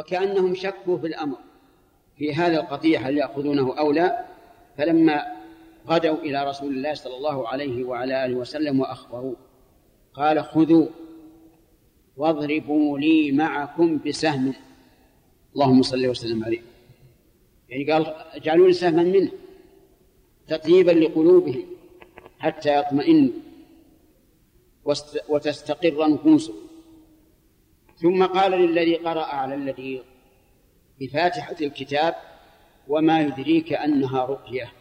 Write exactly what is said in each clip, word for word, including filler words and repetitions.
وكأنهم شكوا في الأمر في هذا القطيع هل يأخذونه أو لا. فلما غدوا إلى رسول الله صلى الله عليه وعلى آله وسلم وأخبروه قال: خذوا واضربوا لي معكم بسهم. اللهم صل وسلم عليه. يعني قال: اجعلوا لي سهما منه تطيبا لقلوبهم حتى يطمئنوا وتستقر نفوسهم. ثم قال للذي قرأ على الذي بفاتحة الكتاب: وما يدريك أنها رقية.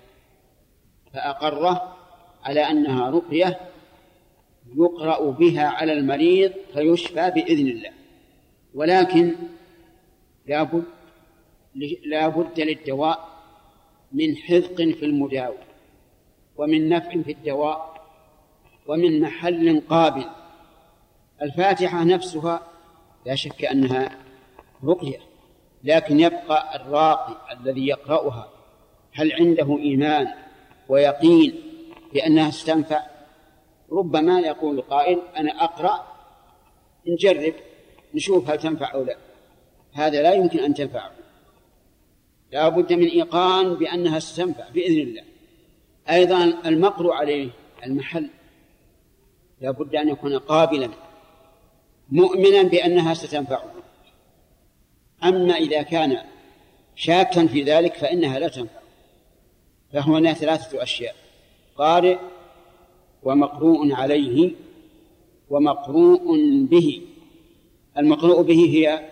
فأقره على أنها رقية يقرأ بها على المريض فيشفى بإذن الله. ولكن لا بد للدواء من حذق في المداوي ومن نفع في الدواء ومن محل قابل. الفاتحة نفسها لا شك أنها رقية، لكن يبقى الراقي الذي يقرأها هل عنده إيمان ويقين بأنها استنفع؟ ربما يقول قائل: أنا أقرأ نجرب نشوف هل تنفع أو لا. هذا لا يمكن أن تنفع، لا بد من إيقان بأنها استنفع بإذن الله. أيضا المقر عليه المحل لا بد أن يكون قابلا مؤمنا بأنها ستنفعه. أما إذا كان شاكا في ذلك فإنها لا تنفع. فهنا ثلاثة أشياء: قارئ ومقروء عليه ومقروء به. المقروء به هي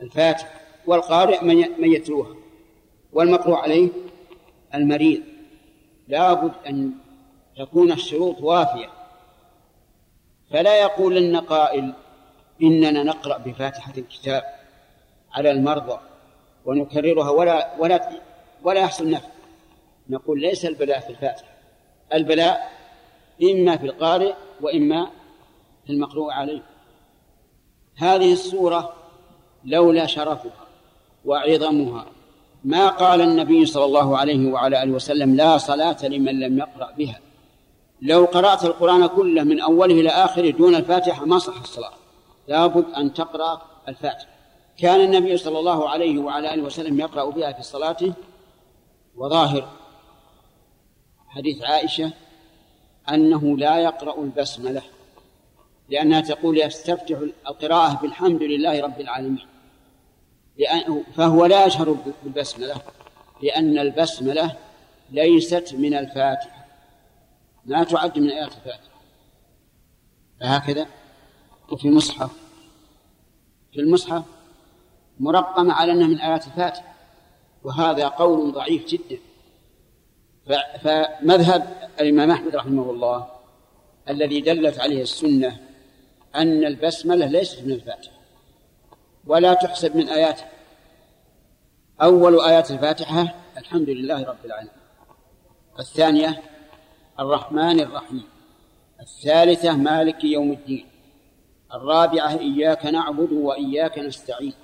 الفاتحة، والقارئ من يتلوها، والمقروء عليه المريض. لا بد أن تكون الشروط وافية. فلا يقول لنا قائل: إننا نقرأ بفاتحة الكتاب على المرضى ونكررها ولا, ولا, ولا يحصل نفع. نقول: ليس البلاء في الفاتحة، البلاء إما في القارئ وإما في المقروء عليه. هذه السورة لولا شرفها وعظمها ما قال النبي صلى الله عليه وعلى آله وسلم: لا صلاة لمن لم يقرأ بها. لو قرأت القرآن كله من أوله إلى آخره دون الفاتحة ما صح الصلاة. لابد أن تقرأ الفاتحة. كان النبي صلى الله عليه وعلى آله وسلم يقرأ بها في صلاته وظاهر حديث عائشة أنه لا يقرأ البسملة، لأنها تقول: يستفتح القراءة بالحمد لله رب العالمين. فهو لا يشهر بالبسملة لأن البسملة ليست من الفاتحة، لا تعد من آيات الفاتحة. فهكذا وفي المصحف، في المصحف مرقم على أنها من آيات الفاتحة، وهذا قول ضعيف جدا. فمذهب الإمام أحمد رحمه الله الذي دلت عليه السنة أن البسملة ليست من الفاتحة ولا تحسب من آياته. أول آيات الفاتحة الحمد لله رب العالمين، الثانية الرحمن الرحيم، الثالثة مالك يوم الدين، الرابعة إياك نعبد وإياك نستعين،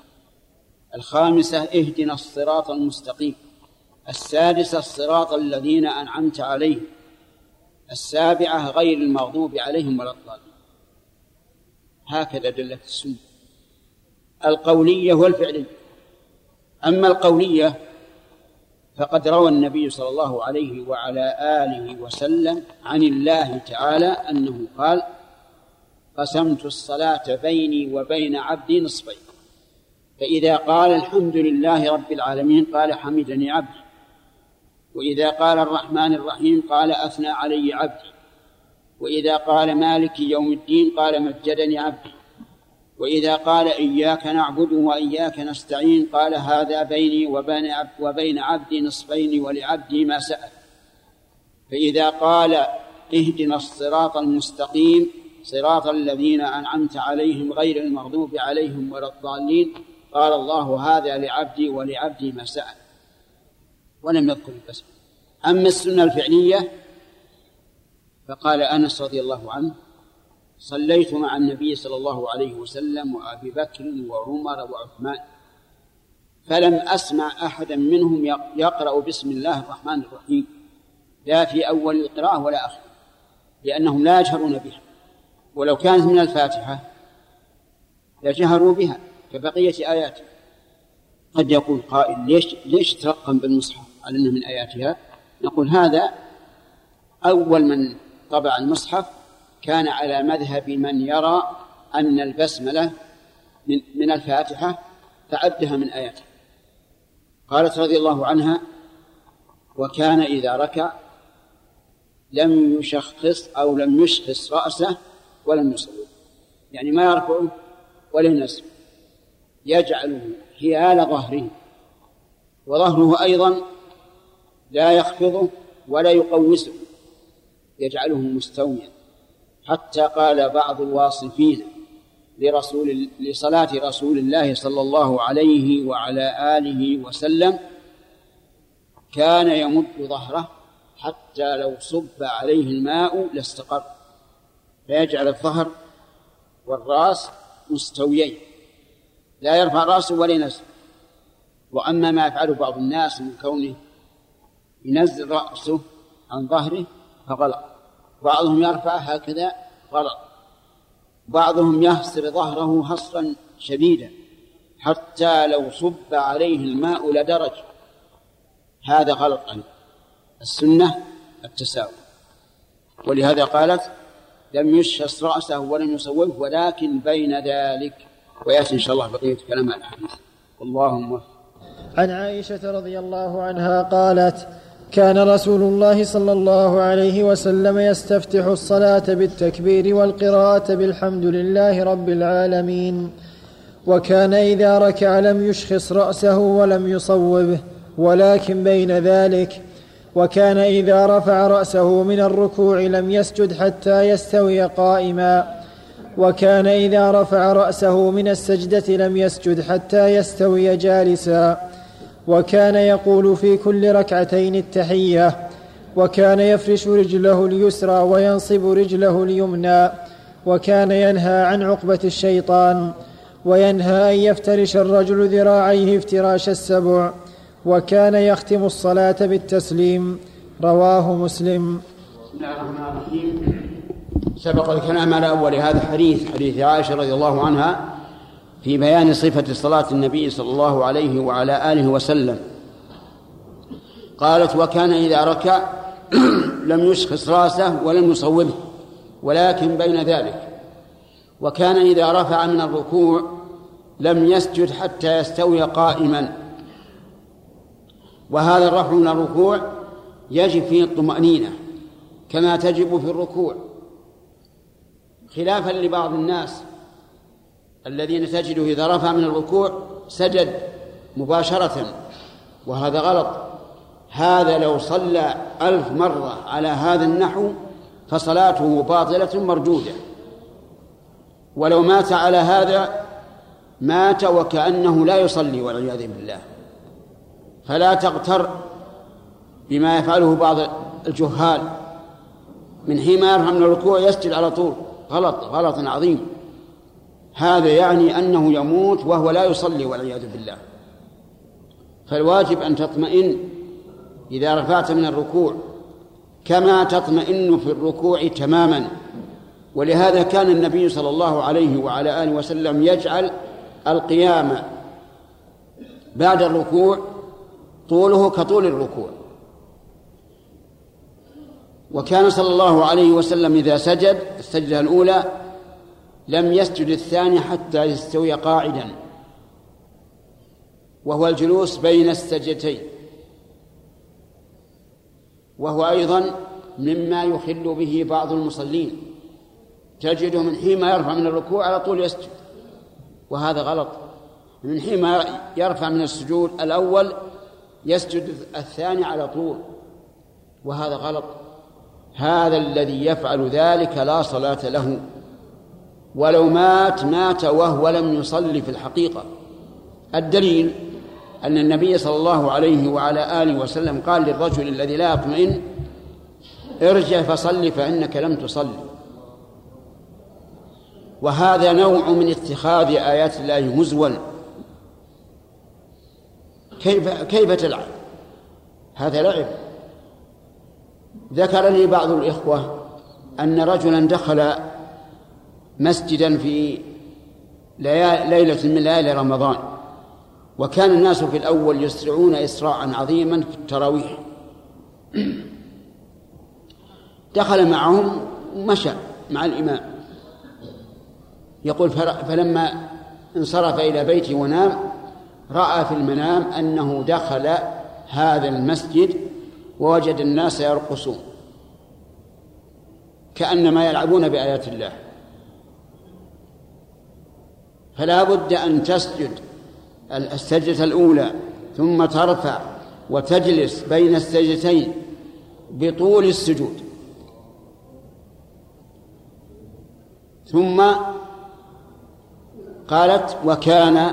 الخامسة اهدنا الصراط المستقيم، السادسة الصراط الذين أنعمت عليهم، السابعة غير المغضوب عليهم ولا الضالين. هكذا دلت السنة القولية والفعلية. أما القولية فقد روى النبي صلى الله عليه وعلى آله وسلم عن الله تعالى أنه قال: قسمت الصلاة بيني وبين عبدي نصفين، فإذا قال الحمد لله رب العالمين قال حمدني عبدي، وإذا قال الرحمن الرحيم قال أثنى علي عبدي، وإذا قال مالك يوم الدين قال مجدني عبدي، وإذا قال إياك نعبد وإياك نستعين قال هذا بيني وبين عبدي نصفين ولعبدي ما سأل، فإذا قال اهدنا الصراط المستقيم صراط الذين أنعمت عليهم غير المغضوب عليهم ولا الضالين قال الله هذا لعبدي ولعبدي ما سأل، ولم يذكر البسملة. أما السنة الفعلية فقال أنس رضي الله عنه: صليت مع النبي صلى الله عليه وسلم وأبي بكر وعمر وعثمان، فلم أسمع أحدا منهم يقرأ بسم الله الرحمن الرحيم لا في أول القراءة ولا آخر، لأنهم لا يجهرون بها. ولو كانت من الفاتحة لجهروا بها كبقية آياته، قد يقول قائل ليش ليش ترقم بالمصحف على انه من اياتها؟ نقول هذا اول من طبع المصحف كان على مذهب من يرى ان البسمله من, من الفاتحه فعدها من اياتها. قالت رضي الله عنها: وكان اذا ركع لم يشخص او لم يشخص راسه ولم يصلي، يعني ما يرفعه ولا ينزله، يجعله حيال ظهره، وظهره أيضا لا يخفضه ولا يقوسه، يجعله مستويا. حتى قال بعض الواصفين لرسول لصلاة رسول الله صلى الله عليه وعلى آله وسلم: كان يمد ظهره حتى لو صب عليه الماء لاستقر، فيجعل الظهر والرأس مستويين لا يرفع رأسه ولا ينزل. وأما ما يفعله بعض الناس من كونه ينزل رأسه عن ظهره فغلط، بعضهم يرفع هكذا غلط، بعضهم يحصر ظهره حصرا شديدا حتى لو صب عليه الماء لدرج، هذا غلط أيضا. السنة التساوي، ولهذا قالت: لم يشخص رأسه ولم يصوبه ولكن بين ذلك. ويأتي إن شاء الله بقية كلام الحديث. اللهم عن عائشة رضي الله عنها قالت: كان رسول الله صلى الله عليه وسلم يستفتح الصلاة بالتكبير والقراءة بالحمد لله رب العالمين، وكان إذا ركع لم يشخص رأسه ولم يصوبه ولكن بين ذلك، وكان إذا رفع رأسه من الركوع لم يسجد حتى يستوي قائما، وكان إذا رفع رأسه من السجدة لم يسجد حتى يستوي جالسا، وكان يقول في كل ركعتين التحية، وكان يفرش رجله اليسرى وينصب رجله اليمنى، وكان ينهى عن عقبة الشيطان، وينهى أن يفترش الرجل ذراعيه افتراش السبع، وكان يختم الصلاة بالتسليم. رواه مسلم. بسم الله الرحمن الرحيم. سبق الكلام على أول هذا الحديث، حديث عائشة رضي الله عنها، في بيان صفة صلاة النبي صلى الله عليه وعلى آله وسلم. قالت: وكان إذا ركع لم يشخص رأسه ولم يصوبه ولكن بين ذلك، وكان إذا رفع من الركوع لم يسجد حتى يستوي قائما. وهذا الرفع من الركوع يجب فيه الطمأنينة كما تجب في الركوع، خلافا لبعض الناس الذين تجده إذا رفع من الركوع سجد مباشرة، وهذا غلط. هذا لو صلى ألف مرة على هذا النحو فصلاته باطلة مردودة، ولو مات على هذا مات وكأنه لا يصلي والعياذ بالله. فلا تغتر بما يفعله بعض الجهال من حين يرفع من الركوع يسجد على طول، غلط غلط عظيم. هذا يعني أنه يموت وهو لا يصلي والعياذ بالله. فالواجب أن تطمئن إذا رفعت من الركوع كما تطمئن في الركوع تماما. ولهذا كان النبي صلى الله عليه وعلى آله وسلم يجعل القيام بعد الركوع طوله كطول الركوع، وكان صلى الله عليه وسلم إذا سجد السجدة الأولى لم يسجد الثاني حتى يستوي قاعدا، وهو الجلوس بين السجدتين، وهو أيضا مما يخل به بعض المصلين، تجده من حين يرفع من الركوع على طول يسجد، وهذا غلط. من حين يرفع من السجود الأول يسجد الثاني على طول، وهذا غلط. هذا الذي يفعل ذلك لا صلاة له، ولو مات مات وهو لم يصلي في الحقيقة. الدليل أن النبي صلى الله عليه وعلى آله وسلم قال للرجل الذي لا يطمئن: ارجع فصلي فإنك لم تصلي. وهذا نوع من اتخاذ آيات الله هزوا، كيف كيف تلعب؟ هذا لعب. ذكر لي بعض الإخوة أن رجلا دخل مسجدا في ليلة من ليالي رمضان وكان الناس في الأول يسرعون إسراعا عظيما في التراويح، دخل معهم ومشى مع الإمام. يقول فلما انصرف إلى بيته ونام رأى في المنام أنه دخل هذا المسجد ووجد الناس يرقصون كأنما يلعبون بآيات الله، فلا بد أن تسجد السجدة الأولى ثم ترفع وتجلس بين السجدتين بطول السجود، ثم قالت وكان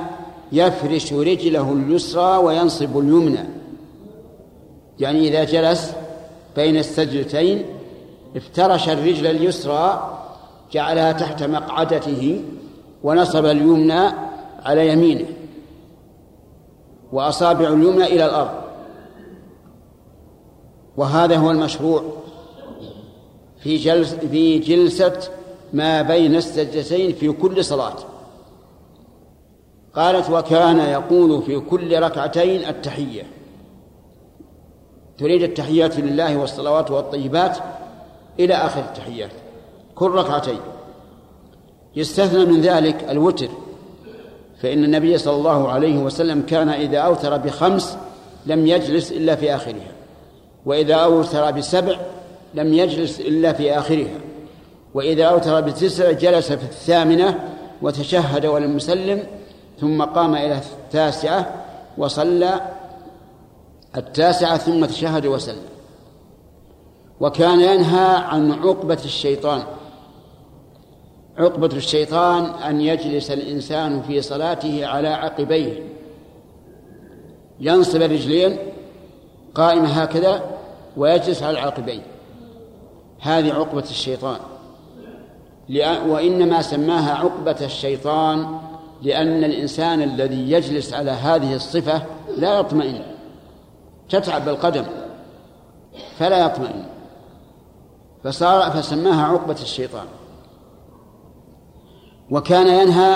يفرش رجله اليسرى وينصب اليمنى، يعني إذا جلس بين السجدتين افترش الرجل اليسرى جعلها تحت مقعدته ونصب اليمنى على يمينه وأصابع اليمنى إلى الأرض. وهذا هو المشروع في جلس في جلسة ما بين السجدتين في كل صلاة. قالت وكان يقول في كل ركعتين التحية، تريد التحيات لله والصلوات والطيبات إلى آخر التحيات، كل ركعتين. يستثنى من ذلك الوتر، فإن النبي صلى الله عليه وسلم كان إذا أوتر بخمس لم يجلس إلا في آخرها، وإذا أوتر بسبع لم يجلس إلا في آخرها، وإذا أوتر بتسع جلس في الثامنة وتشهد ولم يسلم، ثم قام إلى التاسعة وصلى التاسعة ثم تشهد وسلم. وكان ينهى عن عقبة الشيطان، عقبة الشيطان أن يجلس الإنسان في صلاته على عقبيه، ينصب الرجلين قائمة هكذا ويجلس على العقبين، هذه عقبة الشيطان. وإنما سماها عقبة الشيطان لأن الإنسان الذي يجلس على هذه الصفة لا يطمئن، تتعب القدم فلا يطمئن، فصار فسماها عقبة الشيطان. وكان ينهى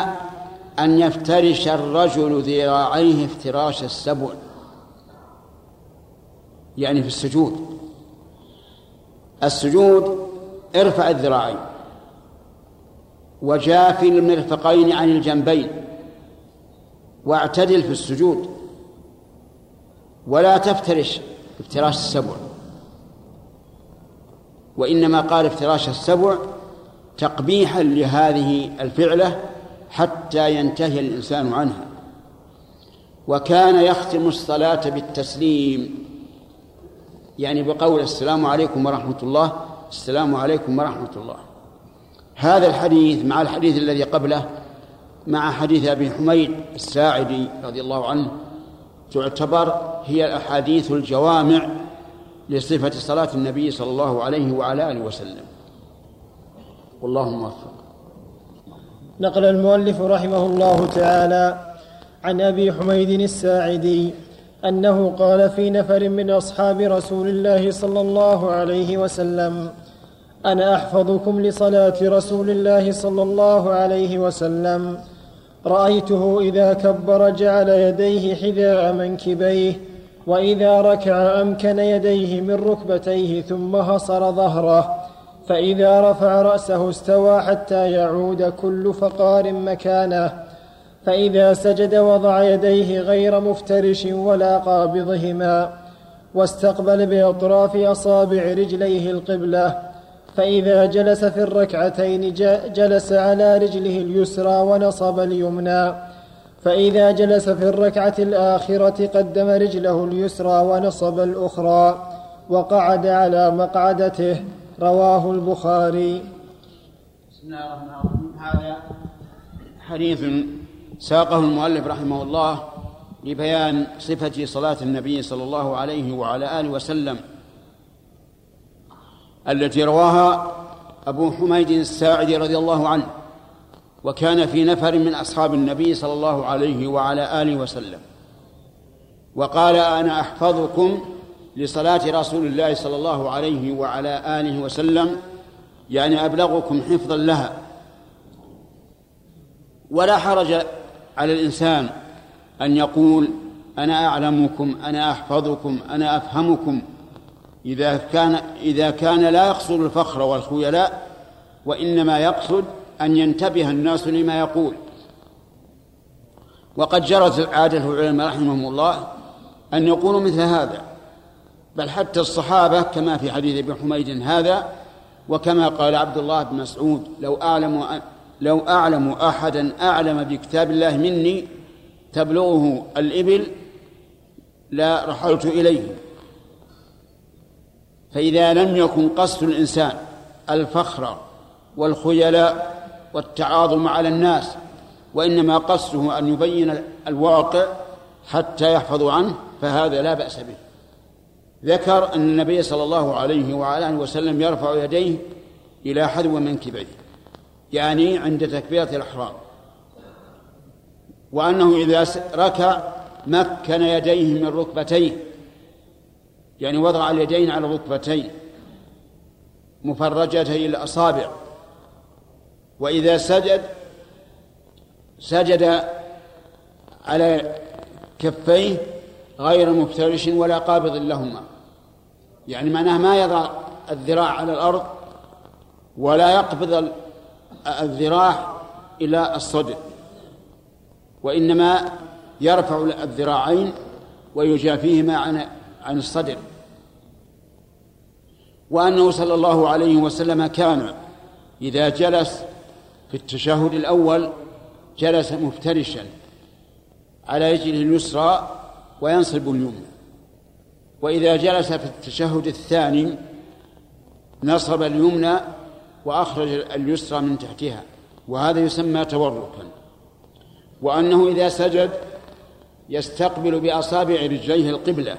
أن يفترش الرجل ذراعيه افتراش السبع، يعني في السجود، السجود ارفع الذراعين وجافل المرفقين عن الجنبين واعتدل في السجود، ولا تفترش افتراش السبع، وإنما قال افتراش السبع تقبيحا لهذه الفعلة حتى ينتهي الإنسان عنها. وكان يختم الصلاة بالتسليم، يعني بقول السلام عليكم ورحمة الله، السلام عليكم ورحمة الله. هذا الحديث مع الحديث الذي قبله مع حديث أبي حميد الساعدي رضي الله عنه تعتبر هي الأحاديث الجوامع لصفة صلاة النبي صلى الله عليه وعلى آله وسلم. والله موفق. نقل المؤلف رحمه الله تعالى عن أبي حميد الساعدي أنه قال في نفر من أصحاب رسول الله صلى الله عليه وسلم: أنا أحفظكم لصلاة رسول الله صلى الله عليه وسلم، رأيته إذا كبر جعل يديه حذاء منكبيه، وإذا ركع أمكن يديه من ركبتيه ثم هصر ظهره، فإذا رفع رأسه استوى حتى يعود كل فقار مكانه، فإذا سجد وضع يديه غير مفترش ولا قابضهما، واستقبل بأطراف أصابع رجليه القبلة، فإذا جلس في الركعتين جلس على رجله اليسرى ونصب اليمنى، فإذا جلس في الركعة الآخرة قدم رجله اليسرى ونصب الأخرى، وقعد على مقعدته. رواه البخاري. بسم الله الرحمن الرحيم. هذا حديث ساقه المؤلف رحمه الله لبيان صفة صلاة النبي صلى الله عليه وعلى آله وسلم التي رواها أبو حميد الساعدي رضي الله عنه، وكان في نفر من أصحاب النبي صلى الله عليه وعلى آله وسلم، وقال أنا أحفظكم لصلاة رسول الله صلى الله عليه وعلى آله وسلم، يعني أبلغكم حفظا لها. ولا حرج على الإنسان أن يقول أنا أعلمكم، أنا أحفظكم، أنا أفهمكم، إذا كان, إذا كان لا يقصد الفخر والخيلاء، وإنما يقصد أن ينتبه الناس لما يقول. وقد جرت العادة العلماء رحمهم الله أن يقولوا مثل هذا، بل حتى الصحابة كما في حديث ابن حميد هذا، وكما قال عبد الله بن مسعود: لو أعلم, لو أعلم أحدا أعلم بكتاب الله مني تبلغه الإبل لا رحلت إليه. فإذا لم يكن قصد الإنسان الفخر والخيلاء والتعاظم على الناس، وإنما قصده أن يبين الواقع حتى يحفظوا عنه، فهذا لا بأس به. ذكر أن النبي صلى الله عليه وعلى آله وسلم يرفع يديه إلى حذو منكبيه، يعني عند تكبيرة الإحرام، وأنه إذا ركع مكن يديه من ركبتيه، يعني وضع اليدين على ركبتيه مفرجتي الأصابع، وإذا سجد سجد على كفيه غير مفترش ولا قابض لهما، يعني معناه ما يضع الذراع على الأرض ولا يقبض الذراع إلى الصدر، وإنما يرفع الذراعين ويجافيهما عن عن الصدر. وأنه صلى الله عليه وسلم كان إذا جلس في التشهد الأول جلس مفترشا على رجله اليسرى وينصب اليمنى، وإذا جلس في التشهد الثاني نصب اليمنى وأخرج اليسرى من تحتها، وهذا يسمى توركا. وأنه إذا سجد يستقبل بأصابع رجليه القبلة،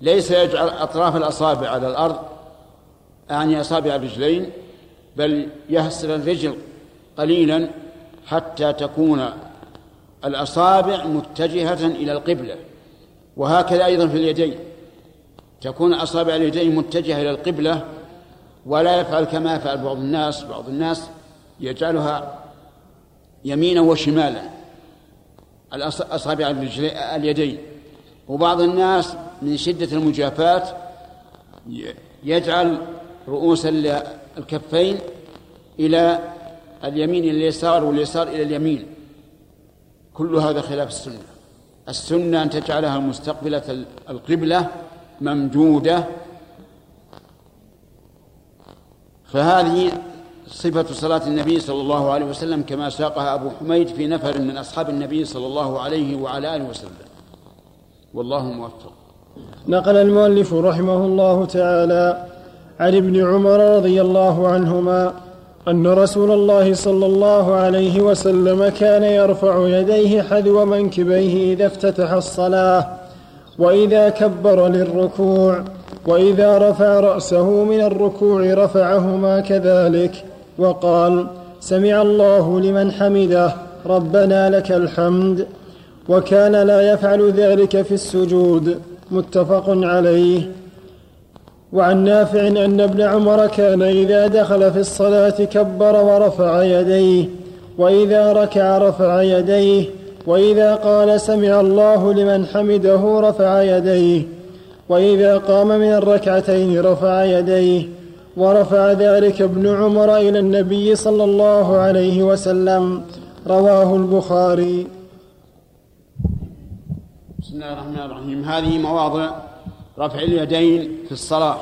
ليس يجعل أطراف الأصابع على الأرض، يعني أصابع الرجلين، بل يهسر الرجل قليلا حتى تكون الأصابع متجهة إلى القبلة. وهكذا أيضا في اليدين تكون أصابع اليدين متجهة إلى القبلة، ولا يفعل كما يفعل بعض الناس بعض الناس يجعلها يمينا وشمالا أصابع اليدين، وبعض الناس من شدة المجافات يجعل رؤوس الكفين إلى اليمين إلى اليسار واليسار إلى اليمين. كل هذا خلاف السنة. السنة أن تجعلها مستقبلة القبلة ممدودة. فهذه صفة صلاة النبي صلى الله عليه وسلم كما ساقها أبو حميد في نفر من أصحاب النبي صلى الله عليه وعلى آله وسلم، والله موفق. نقل المؤلف رحمه الله تعالى عن ابن عمر رضي الله عنهما أن رسول الله صلى الله عليه وسلم كان يرفع يديه حذو منكبيه إذا افتتح الصلاة، وإذا كبر للركوع، وإذا رفع رأسه من الركوع رفعهما كذلك، وقال: سمع الله لمن حمده، ربنا لك الحمد. وكان لا يفعل ذلك في السجود، متفق عليه. وعن نافع أن ابن عمر كان إذا دخل في الصلاة كبر ورفع يديه، وإذا ركع رفع يديه، وإذا قال سمع الله لمن حمده رفع يديه، وإذا قام من الركعتين رفع يديه. ورفع ذلك ابن عمر إلى النبي صلى الله عليه وسلم، رواه البخاري. بسم الله الرحمن الرحيم. هذه مواضع رفع اليدين في الصلاة.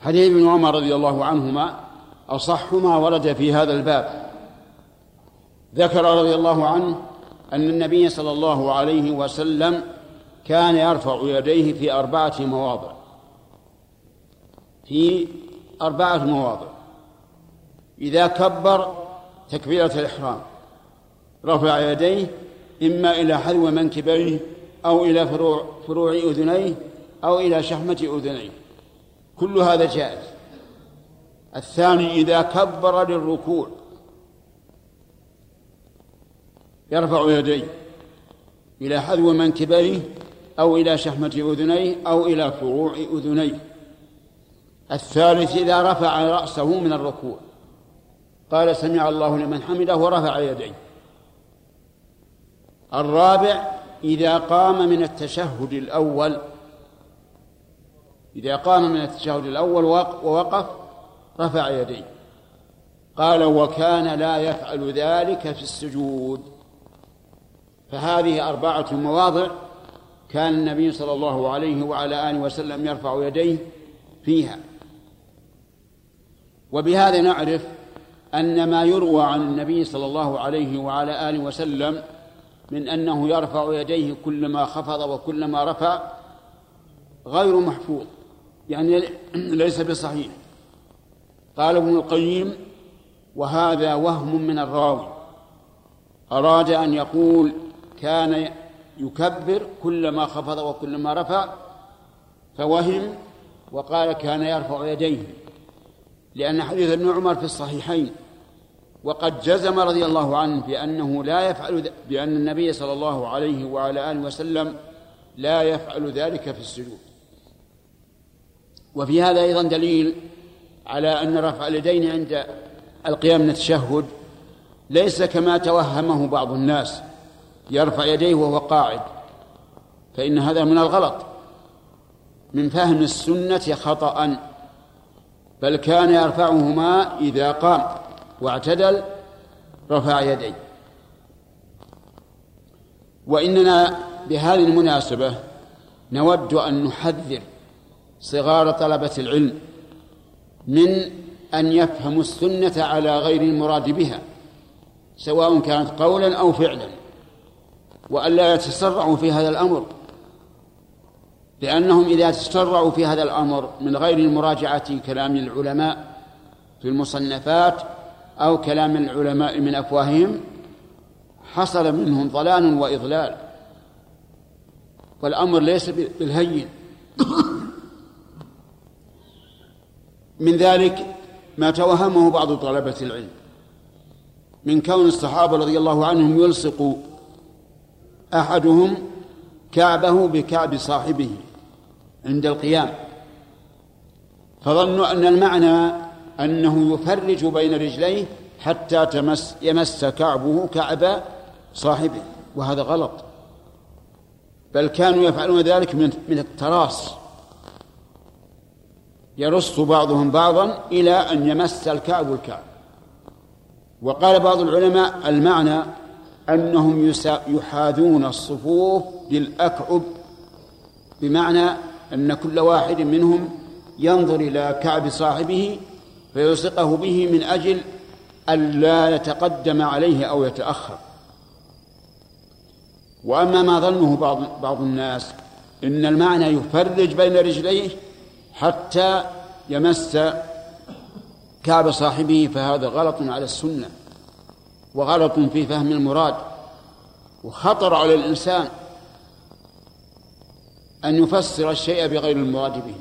حديث ابن عمر رضي الله عنهما أصح ما ورد في هذا الباب. ذكر رضي الله عنه أن النبي صلى الله عليه وسلم كان يرفع يديه في أربعة مواضع في أربعة مواضع إذا كبر تكبيرة الإحرام رفع يديه إما إلى حذو منكبيه أو إلى فروع, فروع أذنيه أو إلى شحمة أذنيه، كل هذا جائز. الثاني إذا كبر للركوع يرفع يديه إلى حذو منكبيه أو إلى شحمة أذنيه أو إلى فروع أذنيه. الثالث إذا رفع رأسه من الركوع قال سمع الله لمن حمده ورفع يديه. الرابع إذا قام من التشهد الأول إذا قام من التشهد الأول ووقف رفع يديه. قال وكان لا يفعل ذلك في السجود. فهذه أربعة مواضع كان النبي صلى الله عليه وعلى آله وسلم يرفع يديه فيها. وبهذا نعرف أن ما يروى عن النبي صلى الله عليه وعلى آله وسلم من أنه يرفع يديه كلما خفض وكلما رفع غير محفوظ، يعني ليس بصحيح. قال ابن القيم وهذا وهم من الراوي، أراد أن يقول كان يكبر كلما خفض وكلما رفع، فوهم وقال كان يرفع يديه، لأن حديث ابن عمر في الصحيحين، وقد جزم رضي الله عنه بأنه لا يفعل، بأن النبي صلى الله عليه وعلى آله وسلم لا يفعل ذلك في السجود. وفي هذا أيضا دليل على أن رفع اليدين عند القيام من التشهد ليس كما توهمه بعض الناس يرفع يديه وهو قاعد، فإن هذا من الغلط من فهم السنة خطأ، بل كان يرفعهما إذا قام واعتدل رفع يديه. وإننا بهذه المناسبة نود أن نحذر صغار طلبة العلم من أن يفهموا السنة على غير المراد بها، سواء كانت قولا أو فعلا، وأن لا يتسرعوا في هذا الأمر، لأنهم إذا تسرعوا في هذا الأمر من غير المراجعة كلام العلماء في المصنفات أو كلام العلماء من أفواههم حصل منهم ضلال وإضلال، والأمر ليس بالهين. من ذلك ما توهمه بعض طلبة العلم من كون الصحابة رضي الله عنهم يلصق أحدهم كعبه بكعب صاحبه عند القيام، فظنوا أن المعنى أنه يفرج بين رجليه حتى تمس يمس كعبه كعب صاحبه، وهذا غلط، بل كانوا يفعلون ذلك من من التراص، يرص بعضهم بعضا إلى أن يمس الكعب الكعب. وقال بعض العلماء المعنى أنهم يحاذون الصفوف بالأكعب، بمعنى أن كل واحد منهم ينظر إلى كعب صاحبه فيلصقه به من أجل ألا يتقدم عليه أو يتأخر. وأما ما ظنه بعض, بعض الناس إن المعنى يفرج بين رجليه حتى يمس كعب صاحبه، فهذا غلط على السنة، وغلط في فهم المراد، وخطر على الإنسان أن يفسر الشيء بغير المراد به.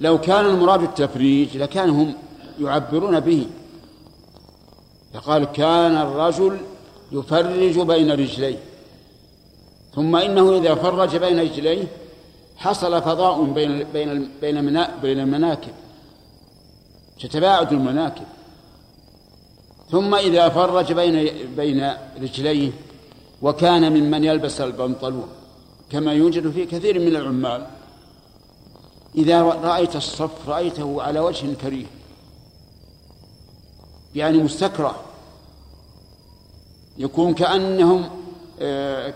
لو كان المراد التفريج لكان هم يعبرون به، فقال كان الرجل يفرج بين رجليه، ثم إنه إذا فرج بين رجليه حصل فضاء بين بين بين بين المناكب، تتباعد المناكب، ثم إذا فرج بين بين رجليه وكان ممن يلبس البنطلون كما يوجد في كثير من العمال، إذا رأيت الصف رأيته على وجه كريه، يعني مستكره، يكون كأنهم آه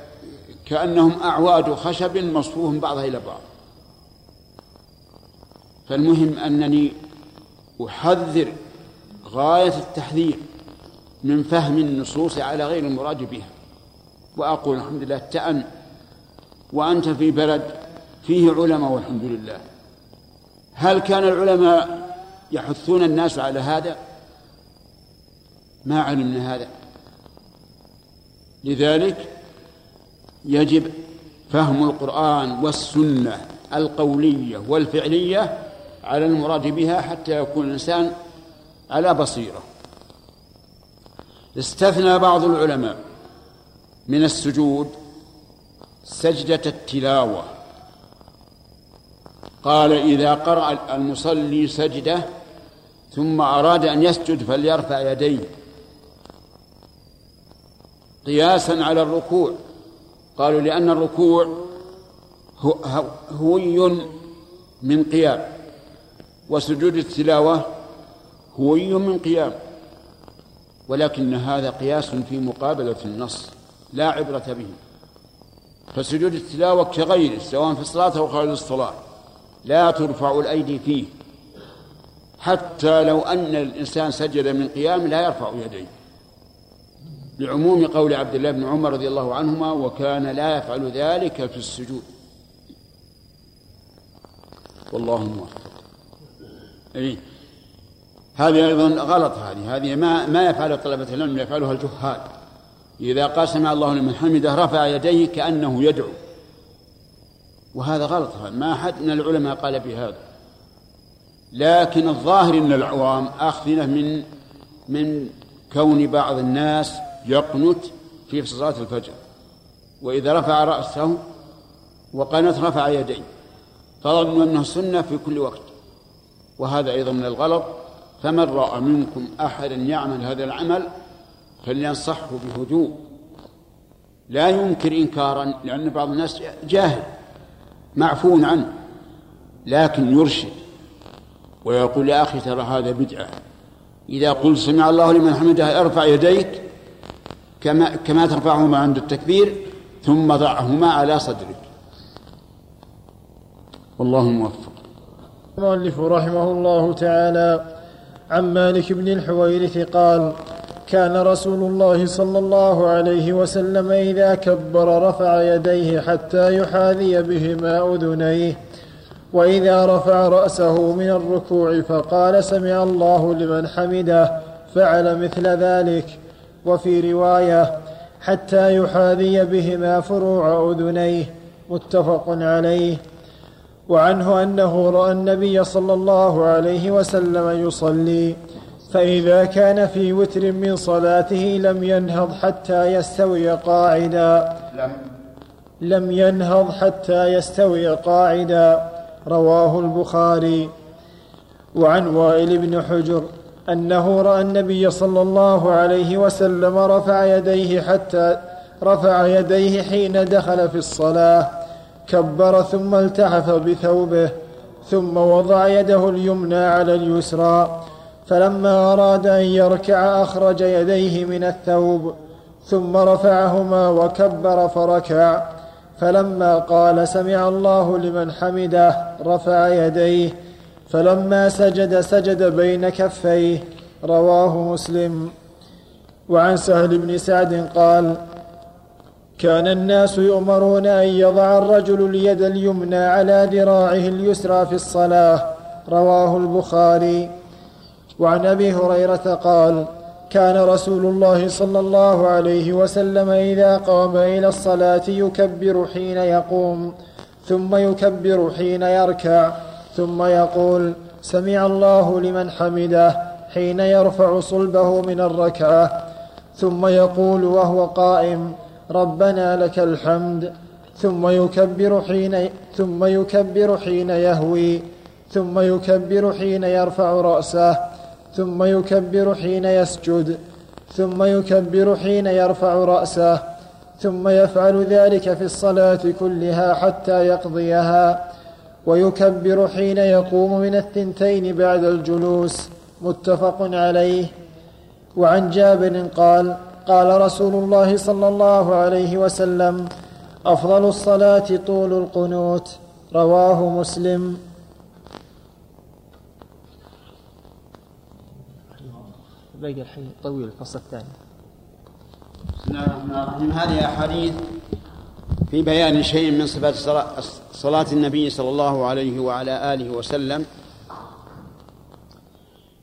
كأنهم أعواد خشب مصفوهم بعضها إلى بعض. فالمهم أنني أحذر غاية التحذير من فهم النصوص على غير المراد بها، وأقول الحمد لله تأن وأنت في بلد فيه علماء والحمد لله. هل كان العلماء يحثون الناس على هذا؟ ما علمنا هذا. لذلك يجب فهم القرآن والسنة القولية والفعلية على المراد بها حتى يكون الإنسان على بصيرة. استثنى بعض العلماء من السجود سجدة التلاوة، قال إذا قرأ المصلي سجدة ثم أراد أن يسجد فليرفع يديه قياسا على الركوع، قالوا لأن الركوع هوي من قيام، وسجود التلاوة هوي من قيام، ولكن هذا قياس في مقابلة النص لا عبرة به. فسجود التلاوة كغيره سواء في الصلاة أو خارج الصلاة لا ترفع الأيدي فيه، حتى لو أن الإنسان سجد من قيام لا يرفع يديه، لعموم قول عبد الله بن عمر رضي الله عنهما: وكان لا يفعل ذلك في السجود. والله موفق. إيه؟ هذه أيضا غلط، هذه هذه ما ما يفعل طلبة العلم، يفعلها الجهال. إذا قال سمع الله لمن حمده رفع يديه كأنه يدعو، وهذا غلط، ما أحد من العلماء قال بهذا. لكن الظاهر أن العوام أخذنا من من كون بعض الناس يقنت في صلاة الفجر، وإذا رفع رأسه وقنت رفع يديه، فظنوا أنه سنة في كل وقت، وهذا أيضا من الغلط. فمن رأى منكم أحدا يعمل هذا العمل فلينصحه بهدوء، لا ينكر إنكارا، لأن بعض الناس جاهل معفون عنه، لكن يرشد ويقول: يا أخي ترى هذا بدعة، إذا قلت سمع الله لمن حمده ارفع يديك كما, كما ترفعهما عند التكبير، ثم ضعهما على صدرك. والله موفق. المؤلف رحمه الله تعالى عن مالك بن الحويرث قال: كان رسول الله صلى الله عليه وسلم إذا كبر رفع يديه حتى يحاذي بهما أذنيه، وإذا رفع رأسه من الركوع فقال سمع الله لمن حمده فعل مثل ذلك، وفي رواية حتى يحاذي بهما فروع أذنيه، متفق عليه. وعنه أنه رأى النبي صلى الله عليه وسلم يصلي، فإذا كان في وتر من صلاته لم ينهض حتى يستوي قاعدا لم ينهض حتى يستوي قاعدا رواه البخاري. وعن وائل بن حجر أنه رأى النبي صلى الله عليه وسلم رفع يديه حتى رفع يديه حين دخل في الصلاة، كبر ثم التحف بثوبه، ثم وضع يده اليمنى على اليسرى، فلما أراد أن يركع أخرج يديه من الثوب، ثم رفعهما وكبر فركع، فلما قال سمع الله لمن حمده رفع يديه، فلما سجد سجد بين كفيه، رواه مسلم. وعن سهل بن سعد قال: كان الناس يؤمرون أن يضع الرجل اليد اليمنى على ذراعه اليسرى في الصلاة، رواه البخاري. وعن أبي هريرة قال: كان رسول الله صلى الله عليه وسلم إذا قام إلى الصلاة يكبر حين يقوم، ثم يكبر حين يركع، ثم يقول سمع الله لمن حمده حين يرفع صلبه من الركعة، ثم يقول وهو قائم ربنا لك الحمد، ثم يكبر حين ثم يكبر حين يهوي، ثم يكبر حين يرفع رأسه، ثم يكبر حين يسجد، ثم يكبر حين يرفع رأسه، ثم يفعل ذلك في الصلاة كلها حتى يقضيها، ويكبر حين يقوم من الثنتين بعد الجلوس، متفق عليه. وعن جابر قال: قال رسول الله صلى الله عليه وسلم: أفضل الصلاة طول القنوت، رواه مسلم. باقي الحين طويل الفصل الثاني. بسم الله الرحمن الرحيم. هذه أحاديث في بيان شيء من صفات صلاة النبي صلى الله عليه وعلى آله وسلم.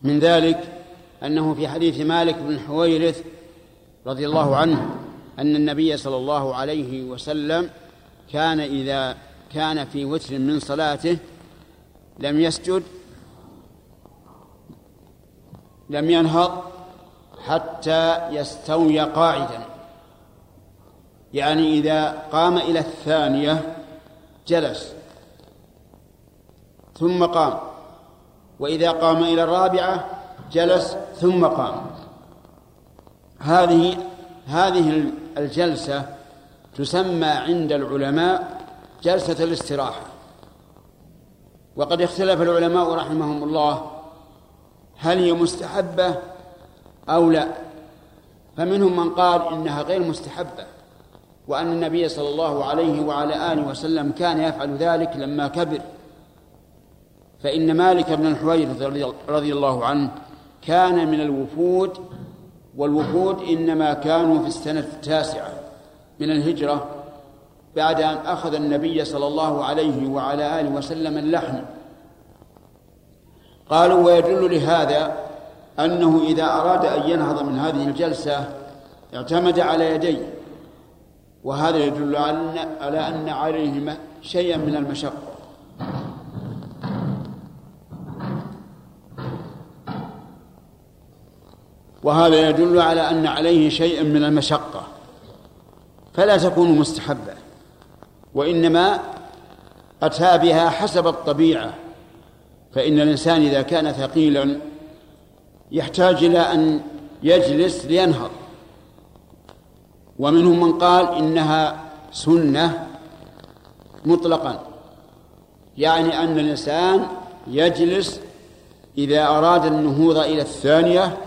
من ذلك أنه في حديث مالك بن حويرث رضي الله عنه أن النبي صلى الله عليه وسلم كان إذا كان في وتر من صلاته لم يسجد لم ينهض حتى يستوي قاعدا، يعني إذا قام إلى الثانية جلس ثم قام، وإذا قام إلى الرابعة جلس ثم قام. هذه هذه الجلسة تسمى عند العلماء جلسة الاستراحة. وقد اختلف العلماء رحمهم الله هل هي مستحبة أو لا، فمنهم من قال إنها غير مستحبة، وأن النبي صلى الله عليه وعلى آله وسلم كان يفعل ذلك لما كبر، فإن مالك بن الحويرث رضي الله عنه كان من الوفود، والوفود إنما كانوا في السنة التاسعة من الهجرة بعد أن أخذ النبي صلى الله عليه وعلى آله وسلم اللحم. قالوا ويدل لهذا أنه إذا أراد أن ينهض من هذه الجلسة اعتمد على يديه، وهذا يدل على أن عليهما شيئا من المشقة. وهذا يدل على أن عليه شيئا من المشقة فلا تكون مستحبة، وإنما أتى بها حسب الطبيعة، فإن الإنسان إذا كان ثقيلا يحتاج إلى أن يجلس لينهض. ومنهم من قال إنها سنة مطلقا، يعني أن الإنسان يجلس إذا أراد النهوض إلى الثانية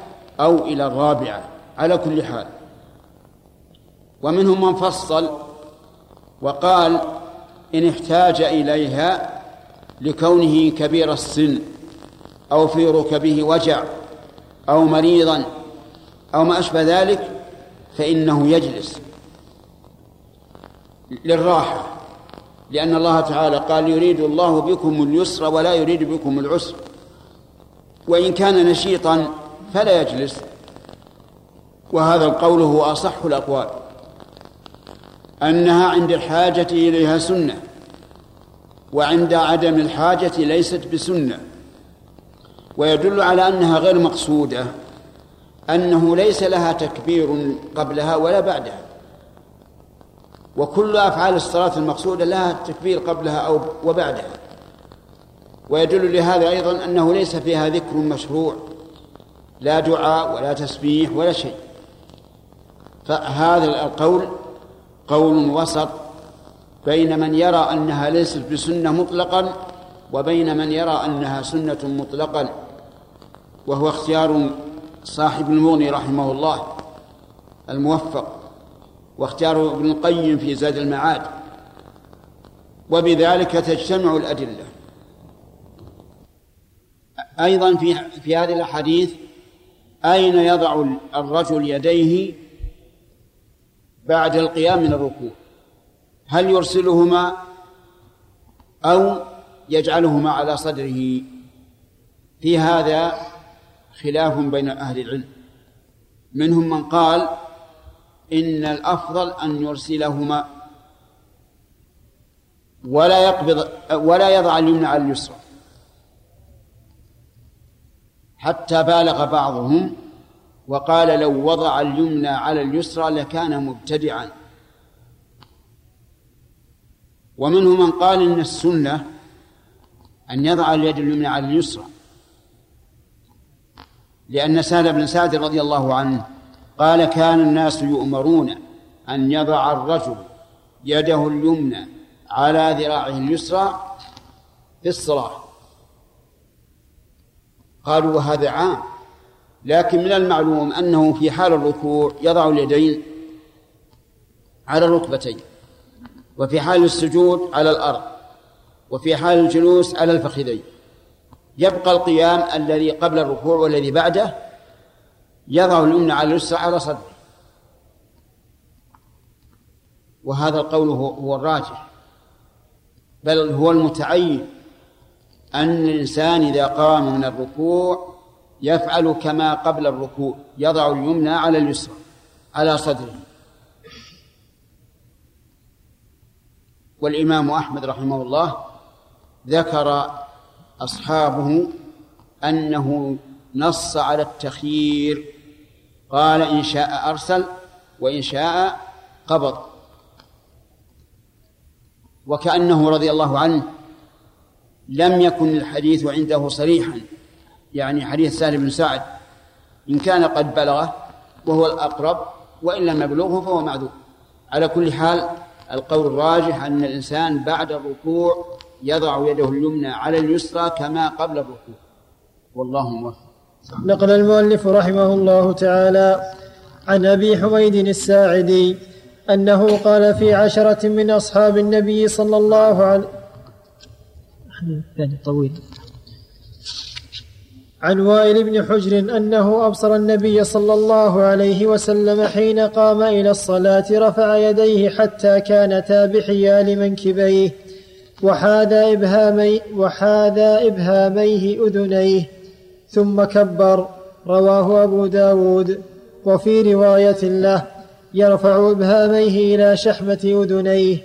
أو إلى الرابعة على كل حال. ومنهم من فصل وقال إن احتاج إليها لكونه كبير السن أو في ركبه وجع أو مريضا أو ما أشبه ذلك فإنه يجلس للراحة، لأن الله تعالى قال يريد الله بكم اليسر ولا يريد بكم العسر. وإن كان نشيطا فلا يجلس، وهذا القول هو أصح الأقوال، أنها عند الحاجة إليها سنة، وعند عدم الحاجة ليست بسنة. ويدل على أنها غير مقصودة أنه ليس لها تكبير قبلها ولا بعدها، وكل أفعال الصلاة المقصودة لها تكبير قبلها أو وبعدها. ويدل لهذا أيضا أنه ليس فيها ذكر مشروع، لا دعاء ولا تسبيح ولا شيء، فهذا القول قول وسط بين من يرى أنها ليست بسنة مطلقا وبين من يرى أنها سنة مطلقا، وهو اختيار صاحب المغني رحمه الله الموفق، واختيار ابن القيم في زاد المعاد. وبذلك تجتمع الأدلة. أيضا في, في هذه الأحاديث أين يضع الرجل يديه بعد القيام من الركوع، هل يرسلهما أو يجعلهما على صدره؟ في هذا خلاف بين أهل العلم، منهم من قال إن الأفضل أن يرسلهما ولا يقبض ولا يضع اليمنى على اليسرى، حتى بالغ بعضهم وقال لو وضع اليمنى على اليسرى لكان مبتدعا. ومنهم من قال إن السنة أن يضع اليد اليمنى على اليسرى، لأن سهل بن سعد رضي الله عنه قال كان الناس يؤمرون أن يضع الرجل يده اليمنى على ذراعه اليسرى في الصلاة. قالوا وهذا عام، لكن من المعلوم أنه في حال الركوع يضع اليدين على الركبتين، وفي حال السجود على الأرض، وفي حال الجلوس على الفخذين. يبقى القيام الذي قبل الركوع والذي بعده يضع اليمنى على اليسرى على صدره، وهذا القول هو الراجح، بل هو المتعين، أن الإنسان إذا قام من الركوع يفعل كما قبل الركوع، يضع اليمنى على اليسرى على صدره. والإمام أحمد رحمه الله ذكر أصحابه أنه نص على التخيير، قال إن شاء أرسل وإن شاء قبض، وكأنه رضي الله عنه لم يكن الحديث عنده صريحا، يعني حديث سهل بن سعد إن كان قد بلغه وهو الأقرب وإن لم يبلغه فهو معذور، على كل حال القول الراجح أن الإنسان بعد الركوع يضع يده اليمنى على اليسرى كما قبل الركوع. والله موفق. نقل المؤلف رحمه الله تعالى عن أبي حميد الساعدي أنه قال في عشرة من أصحاب النبي صلى الله عليه طويل عن وائل بن حجر أنه أبصر النبي صلى الله عليه وسلم حين قام إلى الصلاة رفع يديه حتى كانتا بحيال منكبيه وحاذا إبهامي وحاذا إبهاميه أذنيه ثم كبر. رواه أبو داود. وفي رواية له يرفع إبهاميه إلى شحمة أذنيه.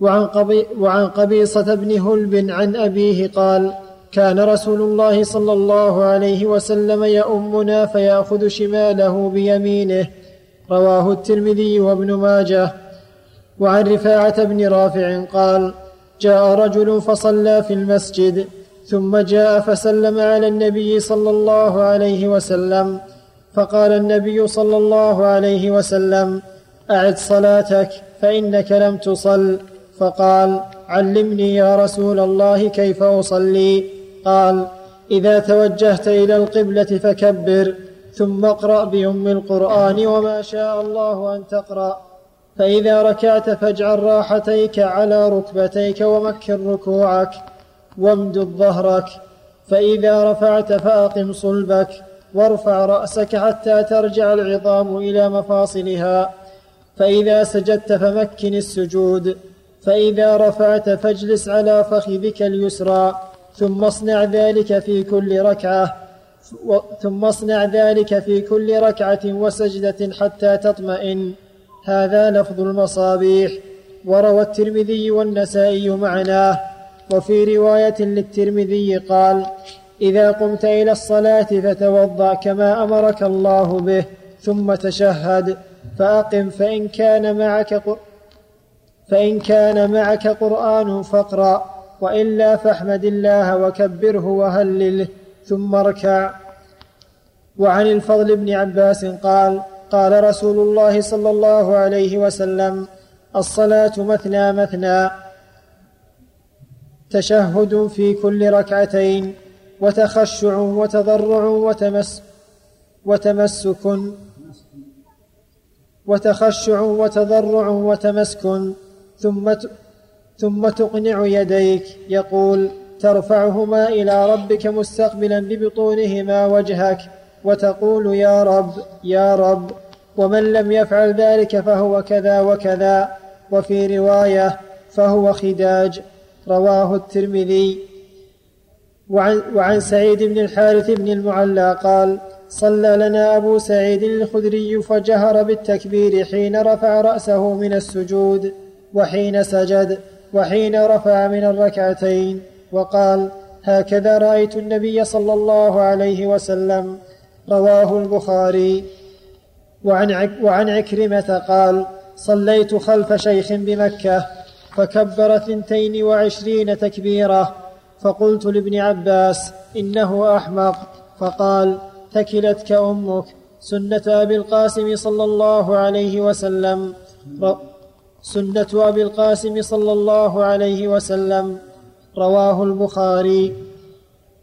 وعن, قبي وعن قبيصة بن هلب عن أبيه قال كان رسول الله صلى الله عليه وسلم يؤمنا فيأخذ شماله بيمينه. رواه الترمذي وابن ماجه. وعن رفاعة بن رافع قال جاء رجل فصلى في المسجد ثم جاء فسلم على النبي صلى الله عليه وسلم فقال النبي صلى الله عليه وسلم أعد صلاتك فإنك لم تصل. فقال علمني يا رسول الله كيف أصلي. قال إذا توجهت إلى القبلة فكبر ثم اقرأ بأم القرآن وما شاء الله أن تقرأ. فإذا ركعت فاجعل راحتيك على ركبتيك ومكن ركوعك وامدد ظهرك. فإذا رفعت فأقم صلبك وارفع رأسك حتى ترجع العظام إلى مفاصلها. فإذا سجدت فمكن السجود. فإذا رفعت فاجلس على فخذك اليسرى ثم اصنع ذلك في كل ركعة ثم اصنع ذلك في كل ركعة وسجدة حتى تطمئن. هذا لفظ المصابيح. وروى الترمذي والنسائي معناه. وفي رواية للترمذي قال إذا قمت إلى الصلاة فتوضأ كما أمرك الله به ثم تشهد فأقم فإن كان معك قر... فإن كان معك قرآن فاقرأ وإلا فاحمد الله وكبره وهلله ثم اركع. وعن الفضل بن عباس قال قال رسول الله صلى الله عليه وسلم الصلاة مثنى مثنى تشهد في كل ركعتين وتخشع وتضرع وتمس وتمسك وتخشع وتضرع وتمسك ثم ثم تقنع يديك. يقول ترفعهما إلى ربك مستقبلا ببطونهما وجهك وتقول يا رب يا رب ومن لم يفعل ذلك فهو كذا وكذا. وفي رواية فهو خداج. رواه الترمذي. وعن, وعن سعيد بن الحارث بن المعلى قال صلى لنا أبو سعيد الخدري فجهر بالتكبير حين رفع رأسه من السجود وحين سجد وحين رفع من الركعتين وقال هكذا رأيت النبي صلى الله عليه وسلم. رواه البخاري. وعن, وعن عكرمة قال صليت خلف شيخ بمكة فكبر ثنتين وعشرين تكبيرة فقلت لابن عباس إنه أحمق فقال تكلتك أمك سنة أبي القاسم صلى الله عليه وسلم سنة أبي القاسم صلى الله عليه وسلم. رواه البخاري.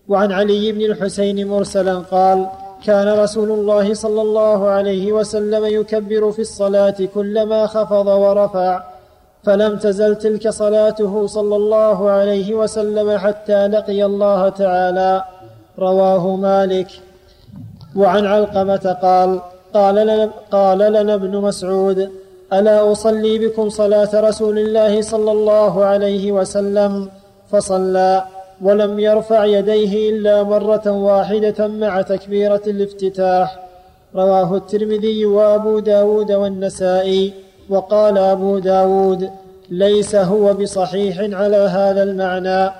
وعن علي بن الحسين مرسلا قال كان رسول الله صلى الله عليه وسلم يكبر في الصلاة كلما خفض ورفع فلم تزل تلك صلاته صلى الله عليه وسلم حتى لقي الله تعالى. رواه مالك. وعن علقمة قال قال لنا, قال لنا ابن مسعود ألا أصلي بكم صلاة رسول الله صلى الله عليه وسلم فصلى ولم يرفع يديه إلا مرة واحدة مع تكبيرة الافتتاح. رواه الترمذي وأبو داود والنسائي. وقال أبو داود ليس هو بصحيح على هذا المعنى.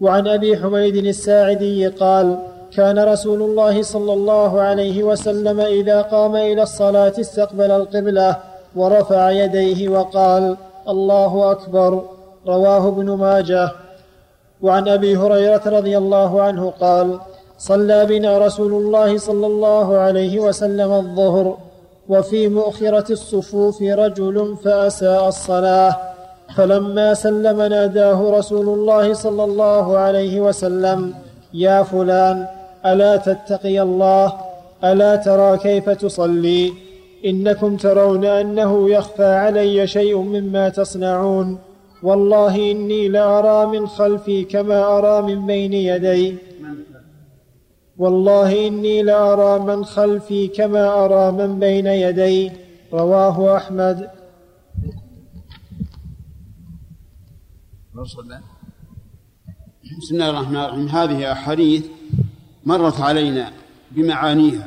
وعن أبي حميد الساعدي قال كان رسول الله صلى الله عليه وسلم إذا قام إلى الصلاة استقبل القبلة ورفع يديه وقال الله أكبر. رواه ابن ماجه. وعن أبي هريرة رضي الله عنه قال صلى بنا رسول الله صلى الله عليه وسلم الظهر وفي مؤخرة الصفوف رجل فأساء الصلاة، فلما سلم ناداه رسول الله صلى الله عليه وسلم: يا فلان، ألا تتقي الله؟ ألا ترى كيف تصلي؟ إنكم ترون أنه يخفى علي شيء مما تصنعون، والله إني لأرى من خلفي كما أرى من بين يدي والله إني لأرى من خلفي كما أرى من بين يدي رواه أحمد. بسم الله الرحمن الرحيم. هذه أحاديث مرت علينا بمعانيها،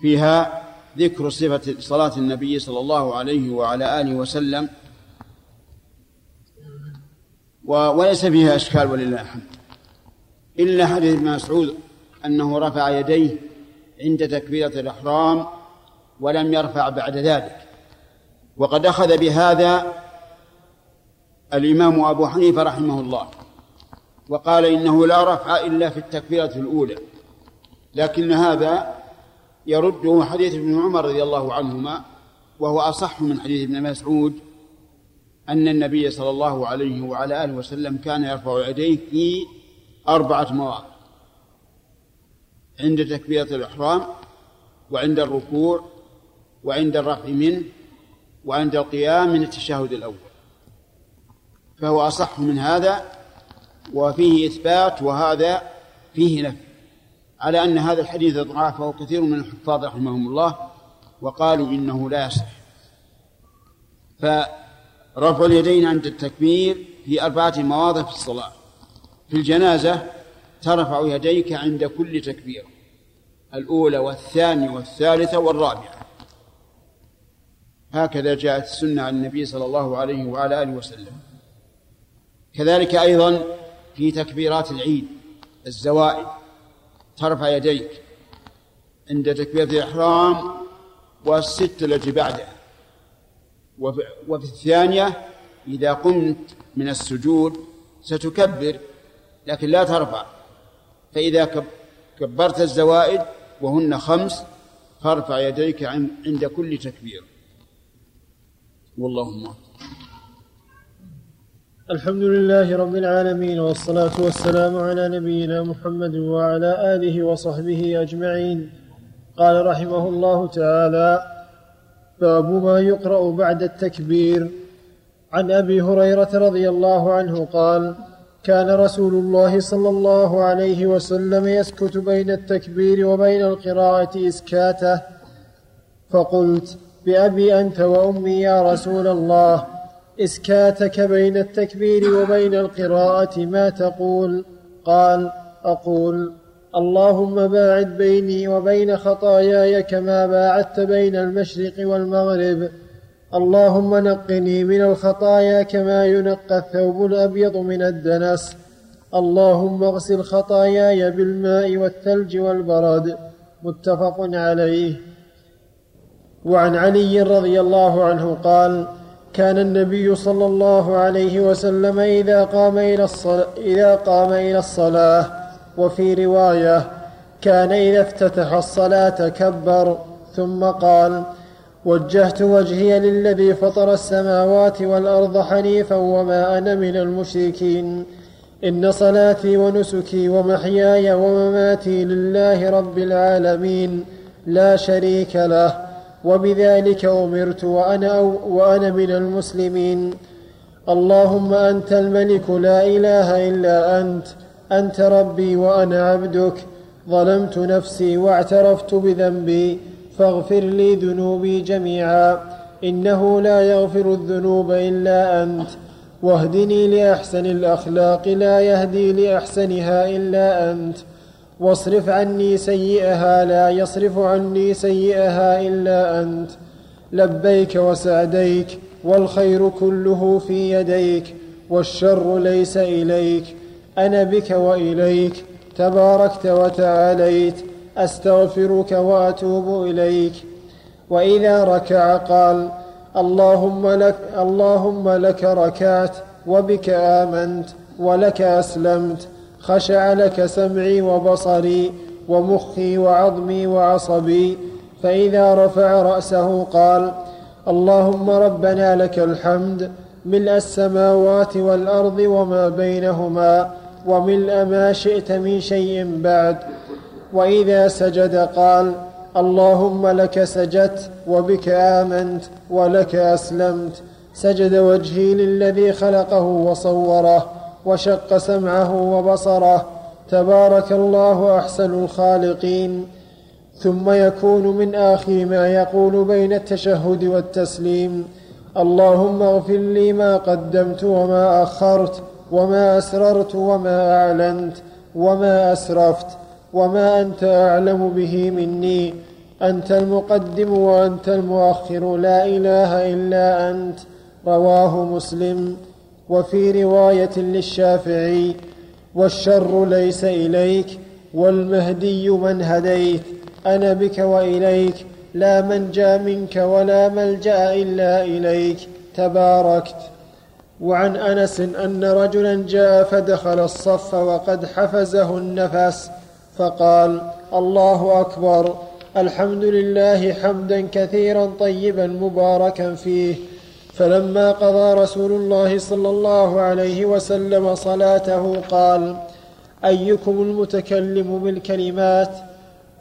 فيها ذكر صفة صلاة النبي صلى الله عليه وعلى آله وسلم، وليس فيها إشكال ولله الحمد، إلا حديث ابن مسعود أنه رفع يديه عند تكبيرة الإحرام ولم يرفع بعد ذلك. وقد أخذ بهذا الإمام أبو حنيفة رحمه الله، وقال إنه لا رفع إلا في التكبيرة الأولى، لكن هذا يرده حديث ابن عمر رضي الله عنهما، وهو أصح من حديث ابن مسعود أن النبي صلى الله عليه وعلى آله وسلم كان يرفع يديه في أربعة مواضع: عند تكبيرة الإحرام، وعند الركوع، وعند الرفع منه، وعند القيام من التشهد الأول. فهو أصح من هذا، وفيه إثبات وهذا فيه نفي، على أن هذا الحديث ضعفه كثير من الحفاظ رحمهم الله، وقالوا إنه لا يصح. فرفع اليدين عند التكبير في أربعة مواضع في الصلاة. في الجنازة ترفع يديك عند كل تكبيرة، الأولى والثانية والثالثة والرابعة، هكذا جاءت السنة عن النبي صلى الله عليه وعلى آله وسلم. كذلك أيضا في تكبيرات العيد الزوائد ترفع يديك عند تكبيرة الإحرام والست التي بعدها، وفي الثانية إذا قمت من السجود ستكبر لكن لا ترفع، فإذا كبرت الزوائد وهن خمس فارفع يديك عند كل تكبير. والله أكبر. الحمد لله رب العالمين، والصلاة والسلام على نبينا محمد وعلى آله وصحبه أجمعين. قال رحمه الله تعالى: باب ما يقرأ بعد التكبير. عن أبي هريرة رضي الله عنه قال: كان رسول الله صلى الله عليه وسلم يسكت بين التكبير وبين القراءة إسكاته، فقلت: بأبي أنت وأمي يا رسول الله، إسكاتك بين التكبير وبين القراءة ما تقول؟ قال: أقول: اللهم باعد بيني وبين خطاياي كما باعدت بين المشرق والمغرب، اللهم نقني من الخطايا كما ينقى الثوب الأبيض من الدنس، اللهم اغسل خطاياي بالماء والثلج والبرد. متفق عليه. وعن علي رضي الله عنه قال: كان النبي صلى الله عليه وسلم إذا قام إلى الصلاة, إذا قام إلى الصلاة وفي رواية: كان إذا افتتح الصلاة كبر، ثم قال: وجهت وجهي للذي فطر السماوات والأرض حنيفا وما أنا من المشركين، إن صلاتي ونسكي ومحياي ومماتي لله رب العالمين لا شريك له، وبذلك أمرت وأنا, وأنا من المسلمين. اللهم أنت الملك لا إله إلا أنت، أنت ربي وأنا عبدك، ظلمت نفسي واعترفت بذنبي فاغفر لي ذنوبي جميعا، إنه لا يغفر الذنوب إلا أنت، واهدني لأحسن الأخلاق لا يهدي لأحسنها إلا أنت، واصرف عني سيئها لا يصرف عني سيئها إلا أنت، لبيك وسعديك، والخير كله في يديك، والشر ليس إليك، أنا بك وإليك، تباركت وتعاليت، أستغفرك وأتوب إليك. وإذا ركع قال: اللهم لك, اللهم لك ركعت، وبك آمنت، ولك أسلمت، خشع لك سمعي وبصري ومخي وعظمي وعصبي، فإذا رفع رأسه قال: اللهم ربنا لك الحمد، ملء السماوات والأرض وما بينهما، وملء ما شئت من شيء بعد. وإذا سجد قال: اللهم لك سجدت وبك آمنت ولك أسلمت، سجد وجهي للذي خلقه وصوره وشق سمعه وبصره، تبارك الله أحسن الخالقين. ثم يكون من آخر ما يقول بين التشهد والتسليم: اللهم اغفر لي ما قدمت وما أخرت، وما أسررت وما أعلنت، وما أسرفت، وما أنت أعلم به مني، أنت المقدم وأنت المؤخر، لا إله إلا أنت. رواه مسلم. وفي رواية للشافعي: والشر ليس إليك، والمهدي من هديت، أنا بك وإليك، لا منجا منك ولا ملجأ إلا إليك، تباركت. وعن أنس أن رجلا جاء فدخل الصف وقد حفزه النفس، فقال: الله أكبر، الحمد لله حمدا كثيرا طيبا مباركا فيه. فلما قضى رسول الله صلى الله عليه وسلم صلاته قال: أيكم المتكلم بالكلمات؟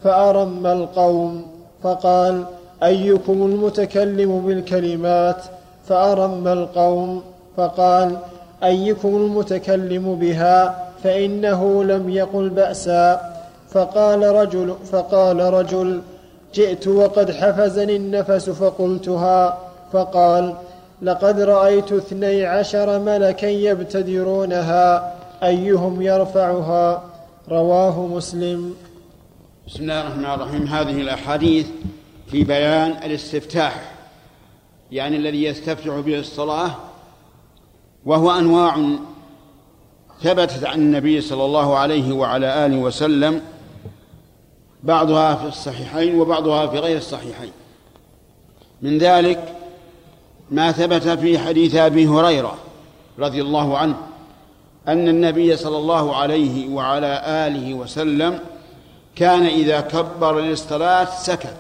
فأرم القوم، فقال: أيكم المتكلم بالكلمات؟ فأرم القوم، فقال: أيكم المتكلم بها؟ فإنه لم يقل بأسا. فقال رجل, فقال رجل جئت وقد حفزني النفس فقلتها، فقال: لقد رأيت اثني عشر ملكا يبتدرونها، أيهم يرفعها؟ رواه مسلم. بسم الله الرحمن الرحيم. هذه الأحاديث في بيان الاستفتاح، يعني الذي يستفتح به الصلاة، وهو أنواع ثبتت عن النبي صلى الله عليه وعلى آله وسلم، بعضها في الصحيحين وبعضها في غير الصحيحين. من ذلك ما ثبت في حديث أبي هريرة رضي الله عنه أن النبي صلى الله عليه وعلى آله وسلم كان إذا كبر للصلاة سكت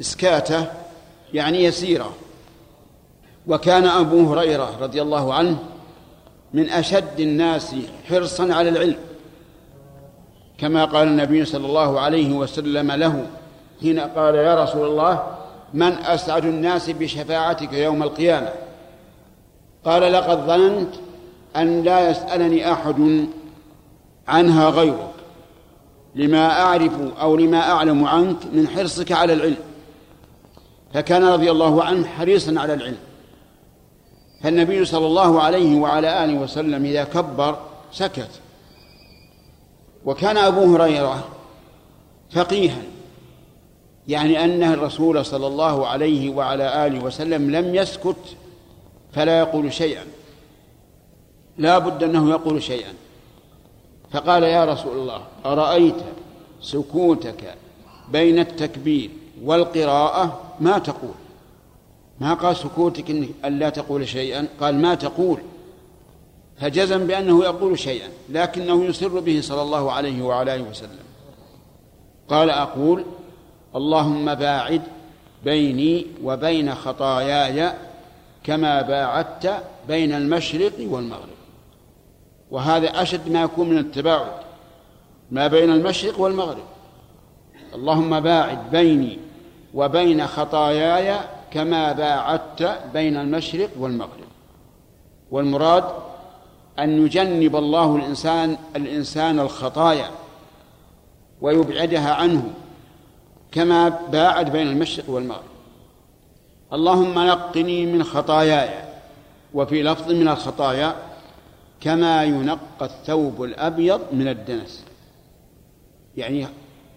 إسكاته، يعني يسيرة. وكان أبو هريرة رضي الله عنه من أشد الناس حرصا على العلم، كما قال النبي صلى الله عليه وسلم له حين قال: يا رسول الله، من أسعد الناس بشفاعتك يوم القيامة؟ قال: لقد ظننت أن لا يسألني أحد عنها غيرك، لما أعرف أو لما أعلم عنك من حرصك على العلم. فكان رضي الله عنه حريصا على العلم. فالنبي صلى الله عليه وعلى آله وسلم إذا كبر سكت. وكان أبو هريرة فقيها، يعني أن الرسول صلى الله عليه وعلى آله وسلم لم يسكت فلا يقول شيئا، لا بد أنه يقول شيئا. فقال: يا رسول الله، أرأيت سكوتك بين التكبير والقراءة ما تقول؟ ما قال سكوتك أن لا تقول شيئا، قال ما تقول. فجزم بأنه يقول شيئا، لكنه يصر به صلى الله عليه وعلى آله وسلم. قال: أقول اللهم باعد بيني وبين خطاياي كما باعدت بين المشرق والمغرب. وهذا أشد ما يكون من التباعد ما بين المشرق والمغرب. اللهم باعد بيني وبين خطاياي كما باعدت بين المشرق والمغرب. والمراد أن يجنب الله الإنسان الإنسان الخطايا ويبعدها عنه كما باعد بين المشرق والمغرب. اللهم نقني من خطاياي، وفي لفظ من الخطايا كما ينقى الثوب الأبيض من الدنس، يعني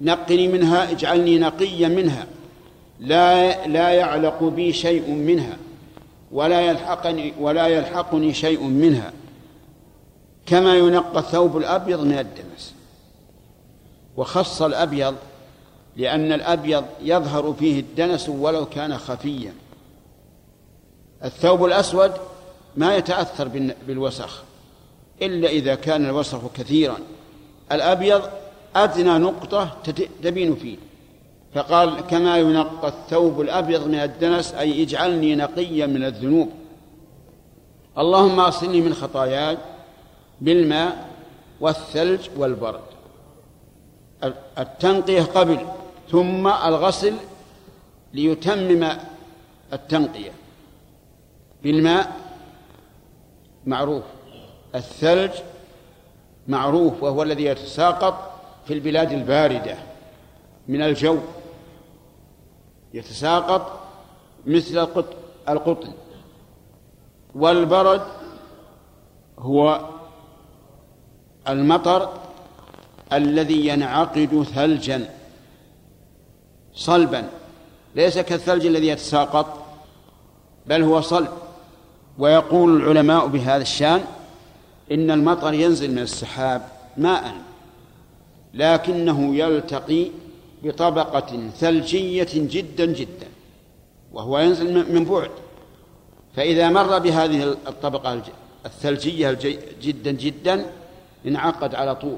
نقني منها، اجعلني نقيا منها، لا لا يعلق بي شيء منها، ولا يلحقني ولا يلحقني شيء منها، كما ينقى الثوب الأبيض من الدنس. وخص الأبيض لأن الأبيض يظهر فيه الدنس ولو كان خفيا. الثوب الأسود ما يتأثر بالوسخ إلا إذا كان الوسخ كثيرا. الأبيض أدنى نقطة تبين فيه، فقال كما ينقى الثوب الأبيض من الدنس، أي اجعلني نقيا من الذنوب. اللهم أصلني من خطاياي بالماء والثلج والبرد. التنقية قبل ثم الغسل ليتمم التنقية. بالماء معروف، الثلج معروف وهو الذي يتساقط في البلاد الباردة من الجو، يتساقط مثل القطن. والبرد هو المطر الذي ينعقد ثلجا صلبا، ليس كالثلج الذي يتساقط بل هو صلب. ويقول العلماء بهذا الشأن إن المطر ينزل من السحاب ماء لكنه يلتقي بطبقة ثلجية جدا جدا، وهو ينزل من بعد، فإذا مر بهذه الطبقة الثلجية جدا جدا انعقد على طول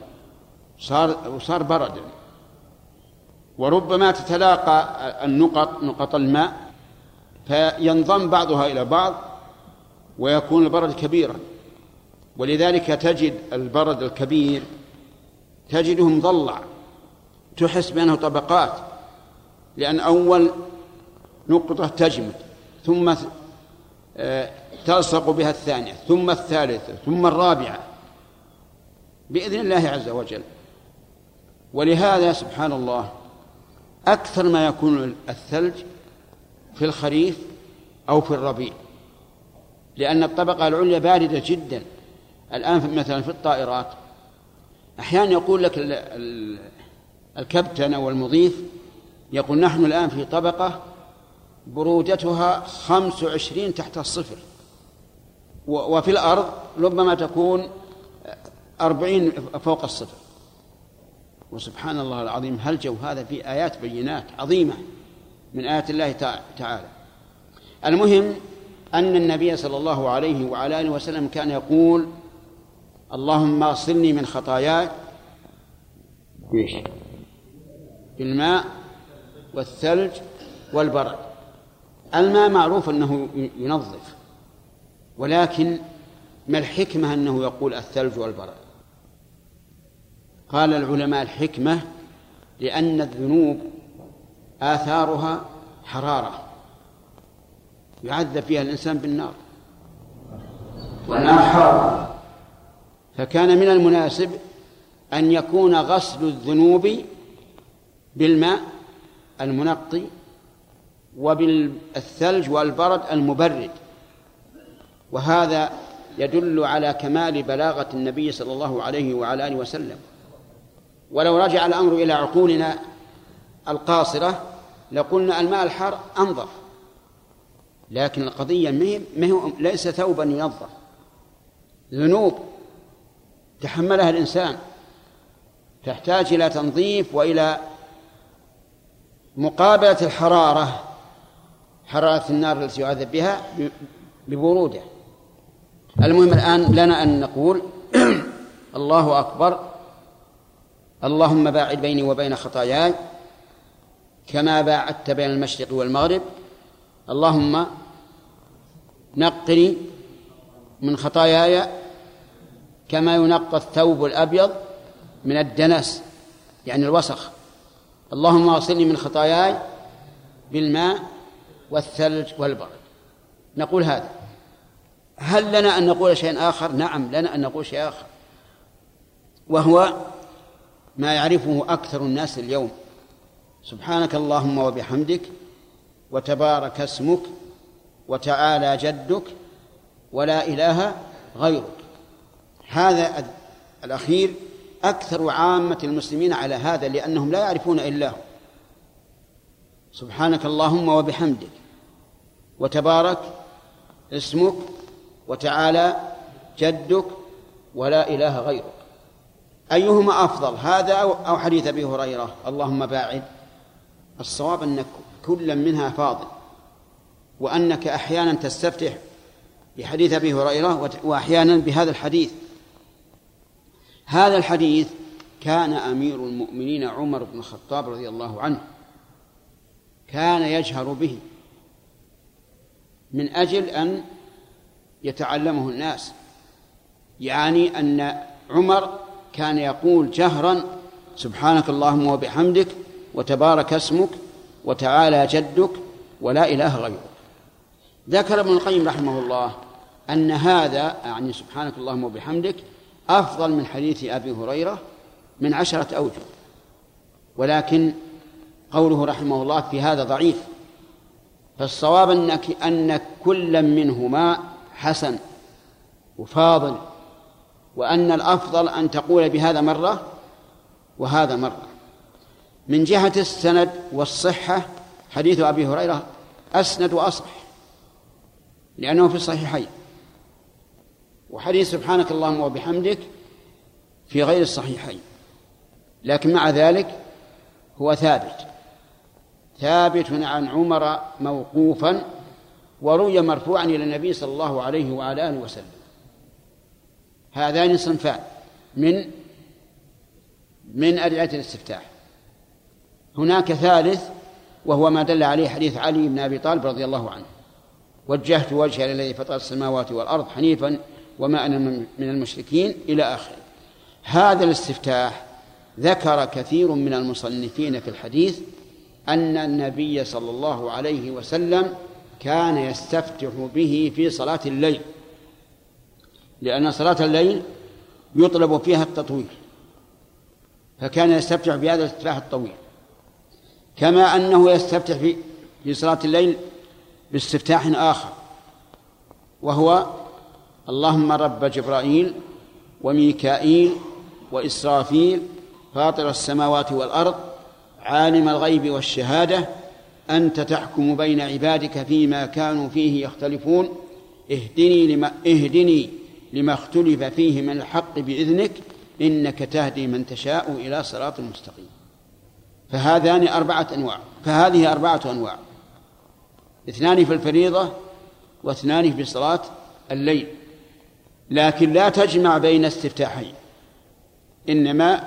صار وصار بردا. وربما تتلاقى النقط نقط الماء فينضم بعضها إلى بعض ويكون البرد كبيرا. ولذلك تجد البرد الكبير تجده مضلع، تحس بأنه طبقات، لأن أول نقطة تجمد ثم تلصق بها الثانية ثم الثالثة ثم الرابعة بإذن الله عز وجل. ولهذا سبحان الله أكثر ما يكون الثلج في الخريف أو في الربيع، لأن الطبقة العليا باردة جدا. الآن مثلا في الطائرات أحيانا يقول لك الكابتن أو المضيف يقول نحن الآن في طبقة برودتها خمس وعشرين تحت الصفر، وفي الأرض ربما تكون أربعين فوق الصفر. وسبحان الله العظيم، هل جو هذا في آيات بينات عظيمة من آيات الله تعالى. المهم أن النبي صلى الله عليه وعلى آله وسلم كان يقول اللهم اغسلني من خطاياي بالماء والثلج والبرد. الماء معروف أنه ينظف، ولكن ما الحكمة أنه يقول الثلج والبرد؟ قال العلماء الحكمة لأن الذنوب آثارها حرارة يعذب فيها الإنسان بالنار، والنار حارة، فكان من المناسب أن يكون غسل الذنوب بالماء المنقي وبالثلج والبرد المبرد. وهذا يدل على كمال بلاغة النبي صلى الله عليه وعلى آله وسلم. ولو رجع الأمر إلى عقولنا القاصرة لقلنا الماء الحار أنظف، لكن القضية مهم ليس ثوبا ينظف، ذنوب تحملها الإنسان تحتاج إلى تنظيف وإلى مقابلة الحرارة، حرارة النار التي يعذب بها ببرودة. المهم الآن لنا أن نقول الله أكبر، اللهم باعد بيني وبين خطاياي كما باعدت بين المشرق والمغرب، اللهم نقني من خطاياي كما ينقى الثوب الأبيض من الدنس يعني الوسخ. اللهم اغسلني من خطاياي بالماء والثلج والبرد. نقول هذا. هل لنا أن نقول شيئا آخر؟ نعم لنا أن نقول شيء آخر، وهو ما يعرفه أكثر الناس اليوم: سبحانك اللهم وبحمدك، وتبارك اسمك، وتعالى جدك، ولا إله غيرك. هذا الأخير أكثر عامة المسلمين على هذا، لأنهم لا يعرفون إلا هو. سبحانك اللهم وبحمدك، وتبارك اسمك، وتعالى جدك، ولا إله غيرك. أيهما أفضل، هذا أو حديث أبي هريرة اللهم باعد؟ الصواب أن كل منها فاضل، وأنك أحيانا تستفتح بحديث أبي هريرة وأحيانا بهذا الحديث. هذا الحديث كان أمير المؤمنين عمر بن الخطاب رضي الله عنه كان يجهر به من أجل أن يتعلمه الناس. يعني أن عمر كان يقول جهرا: سبحانك اللهم وبحمدك وتبارك اسمك وتعالى جدك ولا إله غيرك. ذكر ابن القيم رحمه الله أن هذا، يعني سبحانك اللهم وبحمدك، أفضل من حديث أبي هريرة من عشرة أوجه، ولكن قوله رحمه الله في هذا ضعيف. فالصواب أنك أن كل منهما حسن وفاضل، وأن الأفضل أن تقول بهذا مرة وهذا مرة. من جهة السند والصحة حديث أبي هريرة أسند وأصح، لأنه في الصحيحين، وحديث سبحانك اللهم وبحمدك في غير الصحيحين، لكن مع ذلك هو ثابت ثابت عن عمر موقوفا، وروي مرفوعا إلى النبي صلى الله عليه وعلى آله وسلم. هذان صنفان من من أدعية الاستفتاح. هناك ثالث، وهو ما دل عليه حديث علي بن أبي طالب رضي الله عنه: وجهت وجهي للذي فطر السماوات والأرض حنيفا وما أنا من المشركين، إلى آخره. هذا الاستفتاح ذكر كثير من المصنفين في الحديث أن النبي صلى الله عليه وسلم كان يستفتح به في صلاة الليل، لأن صلاة الليل يطلب فيها التطويل، فكان يستفتح بهذا الاستفتاح الطويل، كما أنه يستفتح في صلاة الليل باستفتاح آخر، وهو: اللهم رب جبرائيل وميكائيل وإسرافيل فاطر السماوات والأرض عالم الغيب والشهادة أنت تحكم بين عبادك فيما كانوا فيه يختلفون اهدني لما, اهدني لما اختلف فيه من الحق بإذنك إنك تهدي من تشاء إلى صراط مستقيم. فهذان أربعة أنواع فهذه أربعة أنواع: اثنان في الفريضة واثنان في صلاة الليل، لكن لا تجمع بين استفتاحين، إنما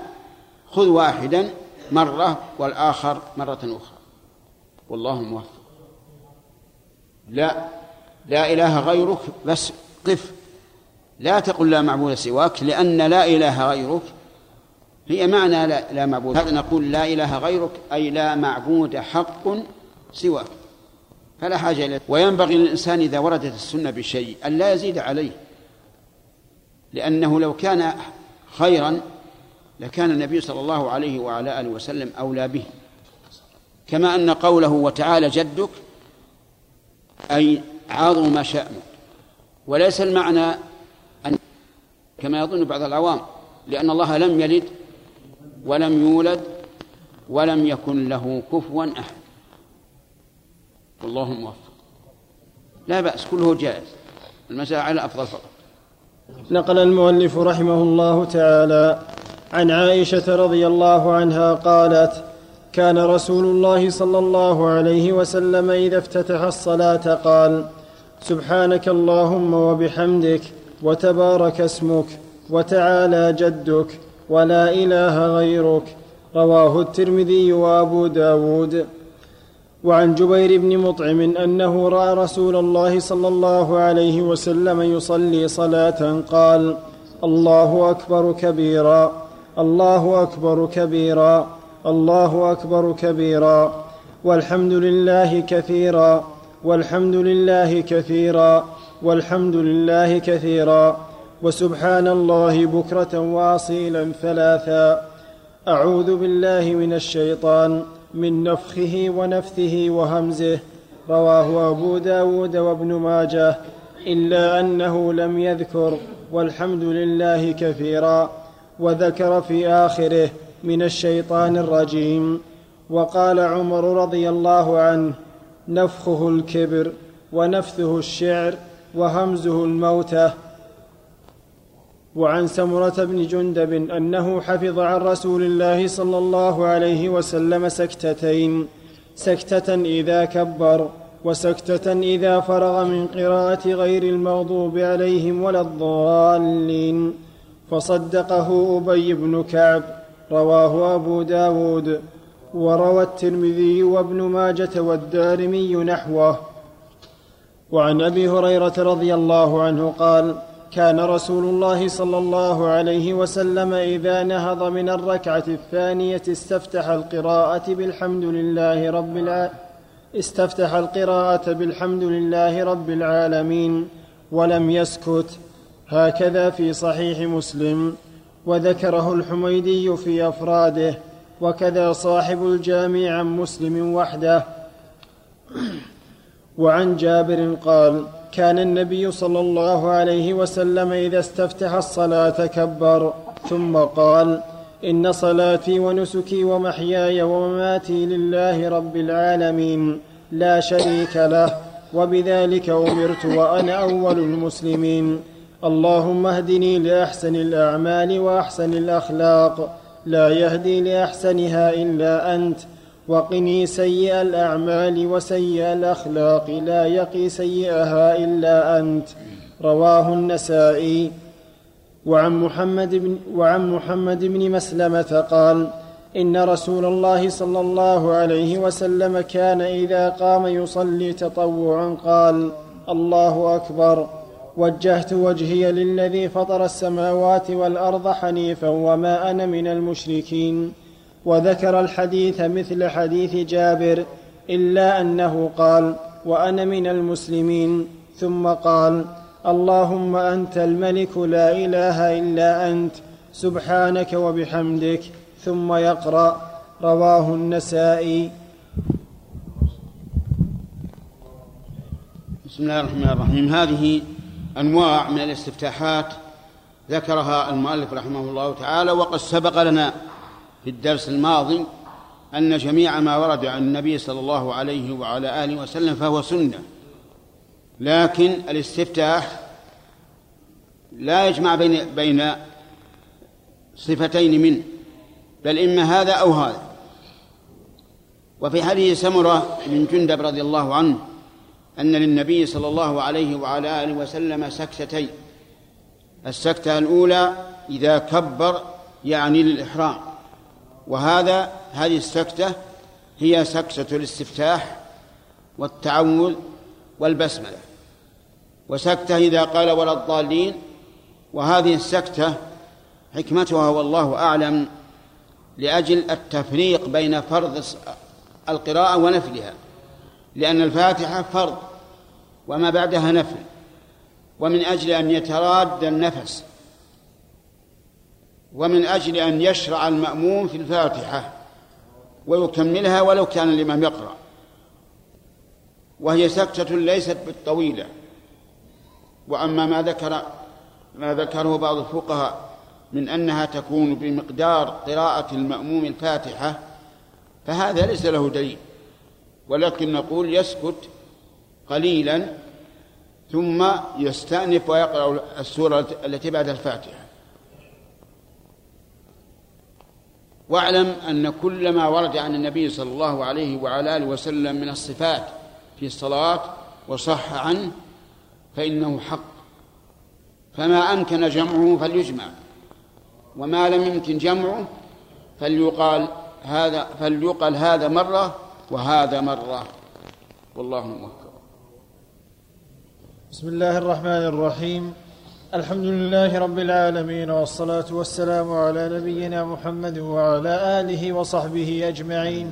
خذ واحدا مرة والآخر مرة أخرى. والله الموفق. لا لا إله غيرك، بس قف، لا تقل لا معبود سواك، لأن لا إله غيرك هي معنى لا, لا معبود. هذا نقول لا إله غيرك أي لا معبود حق سواك، فلا حاجة إليه. وينبغي للإنسان إذا وردت السنة بشيء أن لا يزيد عليه، لأنه لو كان خيرا لكان النبي صلى الله عليه وعلى آله وسلم أولى به، كما أن قوله وتعالى جدك أي عظم شأنك، وليس المعنى أن كما يظن بعض العوام، لأن الله لم يلد ولم يولد ولم يكن له كفوا أحد. والله موفق. لا بأس، كله جائز، المسألة على أفضل فقط. نقل المؤلف رحمه الله تعالى عن عائشة رضي الله عنها قالت: كان رسول الله صلى الله عليه وسلم إذا افتتح الصلاة قال: سبحانك اللهم وبحمدك وتبارك اسمك وتعالى جدك ولا إله غيرك. رواه الترمذي وأبو داود. وعن جبير بن مطعم أنه رأى رسول الله صلى الله عليه وسلم يصلي صلاة قال: الله أكبر كبيرا، الله أكبر كبيرا، الله أكبر كبيرا، والحمد لله كثيرا، والحمد لله كثيرا، والحمد لله كثيرا، وسبحان الله بكرة وأصيلا ثلاثا. أعوذ بالله من الشيطان من نفخه ونفثه وهمزه. رواه أبو داود وابن ماجه، إلا أنه لم يذكر والحمد لله كثيرا، وذكر في آخره من الشيطان الرجيم. وقال عمر رضي الله عنه: نفخه الكبر، ونفثه الشعر، وهمزه الموتة. وعن سمرة بن جندب أنه حفظ عن رسول الله صلى الله عليه وسلم سكتتين: سكتة إذا كبر، وسكتة إذا فرغ من قراءة غير المغضوب عليهم ولا الضالين. فصدقه أبي بن كعب. رواه أبو داود. وروى الترمذي وابن ماجة والدارمي نحوه. وعن أبي هريرة رضي الله عنه قال: كان رسول الله صلى الله عليه وسلم إذا نهض من الركعة الثانية استفتح القراءة بالحمد لله رب العالمين استفتح القراءة بالحمد لله رب العالمين ولم يسكت. هكذا في صحيح مسلم، وذكره الحميدي في أفراده، وكذا صاحب الجامع عن مسلم وحده. وعن جابر قال: كان النبي صلى الله عليه وسلم إذا استفتح الصلاة كبر ثم قال: إن صلاتي ونسكي ومحياي ومماتي لله رب العالمين لا شريك له، وبذلك أمرت وأنا أول المسلمين. اللهم اهدني لأحسن الأعمال وأحسن الأخلاق، لا يهدي لأحسنها إلا أنت، وقني سيئ الأعمال وسيئ الأخلاق، لا يقي سيئها إلا أنت. رواه النسائي. وعن محمد بن, وعن محمد بن مسلمة قال: إن رسول الله صلى الله عليه وسلم كان إذا قام يصلي تطوعا قال: الله أكبر، وجهت وجهي للذي فطر السماوات والأرض حنيفا وما أنا من المشركين. وذكر الحديث مثل حديث جابر، إلا أنه قال: وأنا من المسلمين، ثم قال: اللهم أنت الملك لا إله إلا أنت، سبحانك وبحمدك، ثم يقرأ. رواه النسائي. بسم الله الرحمن الرحيم. هذه أنواع من الاستفتاحات ذكرها المؤلف رحمه الله تعالى، وقد سبق لنا في الدرس الماضي أن جميع ما ورد عن النبي صلى الله عليه وعلى آله وسلم فهو سنة، لكن الاستفتاح لا يجمع بين, بين صفتين منه، بل إما هذا أو هذا. وفي حديث سمرة بن جندب رضي الله عنه أن للنبي صلى الله عليه وعلى آله وسلم سكتتين: السكتة الأولى إذا كبر يعني للإحرام، وهذا هذه السكتة هي سكتة الاستفتاح والتعوذ والبسملة، وسكتة إذا قال ولا الضالين، وهذه السكتة حكمتها والله أعلم لأجل التفريق بين فرض القراءة ونفلها، لأن الفاتحة فرض وما بعدها نفل، ومن أجل أن يتراد النفس، ومن أجل أن يشرع المأموم في الفاتحة ويكملها ولو كان الإمام يقرأ. وهي سكتة ليست بالطويلة. وأما ما ذكر ما ذكره بعض الفقهاء من أنها تكون بمقدار قراءة المأموم الفاتحة فهذا ليس له دليل، ولكن نقول يسكت قليلا ثم يستأنف ويقرأ السورة التي بعد الفاتحة. واعلم أن كل ما ورد عن النبي صلى الله عليه وعلى آله وسلم من الصفات في الصلاة وصح عنه فإنه حق، فما أمكن جمعه فليجمع، وما لم يمكن جمعه فليقال هذا, فليقال هذا مرة وهذا مرة، والله موفق. بسم الله الرحمن الرحيم. الحمد لله رب العالمين، والصلاة والسلام على نبينا محمد وعلى آله وصحبه أجمعين.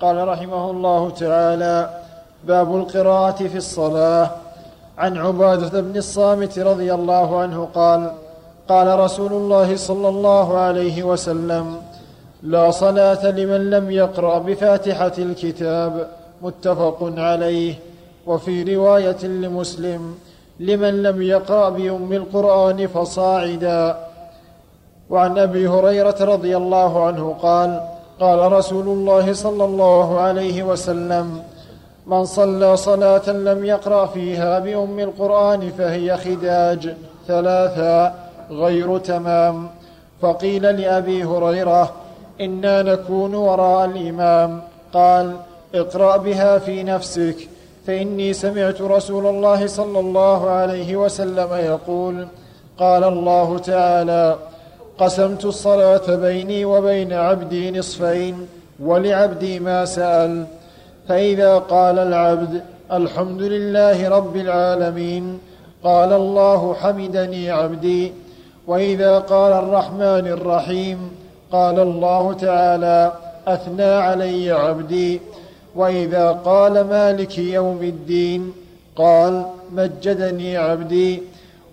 قال رحمه الله تعالى: باب القراءة في الصلاة. عن عبادة بن الصامت رضي الله عنه قال: قال رسول الله صلى الله عليه وسلم: لا صلاة لمن لم يقرأ بفاتحة الكتاب. متفق عليه. وفي رواية لمسلم: لمن لم يقرأ بأم القرآن فصاعدا. وعن أبي هريرة رضي الله عنه قال: قال رسول الله صلى الله عليه وسلم: من صلى صلاة لم يقرأ فيها بأم القرآن فهي خداج ثلاثا غير تمام. فقيل لأبي هريرة: إنا نكون وراء الإمام. قال: اقرأ بها في نفسك، فإني سمعت رسول الله صلى الله عليه وسلم يقول: قال الله تعالى: قسمت الصلاة بيني وبين عبدي نصفين ولعبدي ما سأل. فإذا قال العبد الحمد لله رب العالمين قال الله حمدني عبدي. وإذا قال الرحمن الرحيم قال الله تعالى أثنى علي عبدي. وإذا قال مالك يوم الدين قال مجدني عبدي.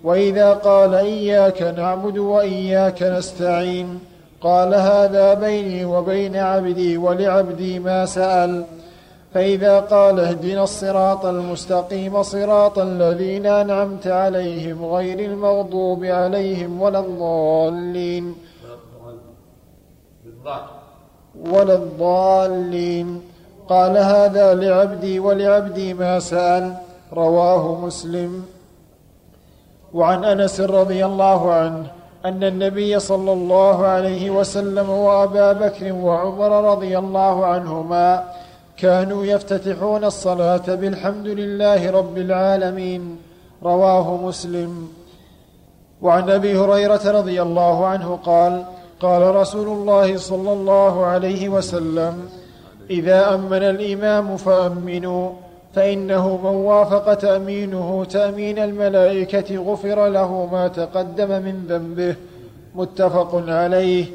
وإذا قال إياك نعبد وإياك نستعين قال هذا بيني وبين عبدي ولعبدي ما سأل. فإذا قال اهدنا الصراط المستقيم صراط الذين أنعمت عليهم غير المغضوب عليهم ولا الضالين ولا الضالين قال هذا لعبدي ولعبدي ما سأل. رواه مسلم. وعن أنس رضي الله عنه أن النبي صلى الله عليه وسلم وأبا بكر وعمر رضي الله عنهما كانوا يفتتحون الصلاة بالحمد لله رب العالمين. رواه مسلم. وعن أبي هريرة رضي الله عنه قال قال رسول الله صلى الله عليه وسلم إذا أمن الإمام فأمنوا فإنه من وافق تأمينه تأمين الملائكة غفر له ما تقدم من ذنبه. متفق عليه.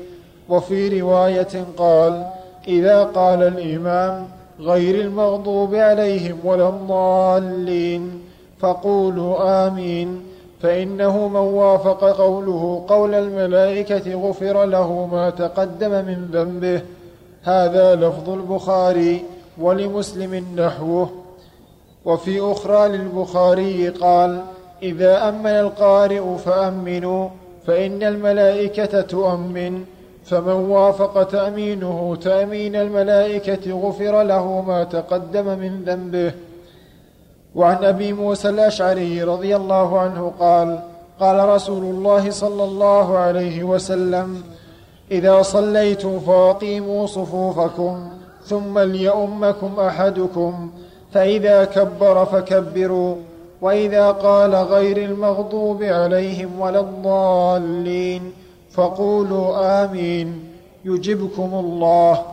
وفي رواية قال إذا قال الإمام غير المغضوب عليهم ولا الضالين فقولوا آمين فإنه من وافق قوله قول الملائكة غفر له ما تقدم من ذنبه. هذا لفظ البخاري ولمسلم نحوه. وفي أخرى للبخاري قال إذا أمن القارئ فأمنوا فإن الملائكة تؤمن فمن وافق تأمينه تأمين الملائكة غفر له ما تقدم من ذنبه. وعن أبي موسى الأشعري رضي الله عنه قال قال رسول الله صلى الله عليه وسلم إذا صليتم فأقيموا صفوفكم ثم ليؤمكم أحدكم فإذا كبر فكبروا. وإذا قال غير المغضوب عليهم ولا الضالين فقولوا آمين يجبكم الله.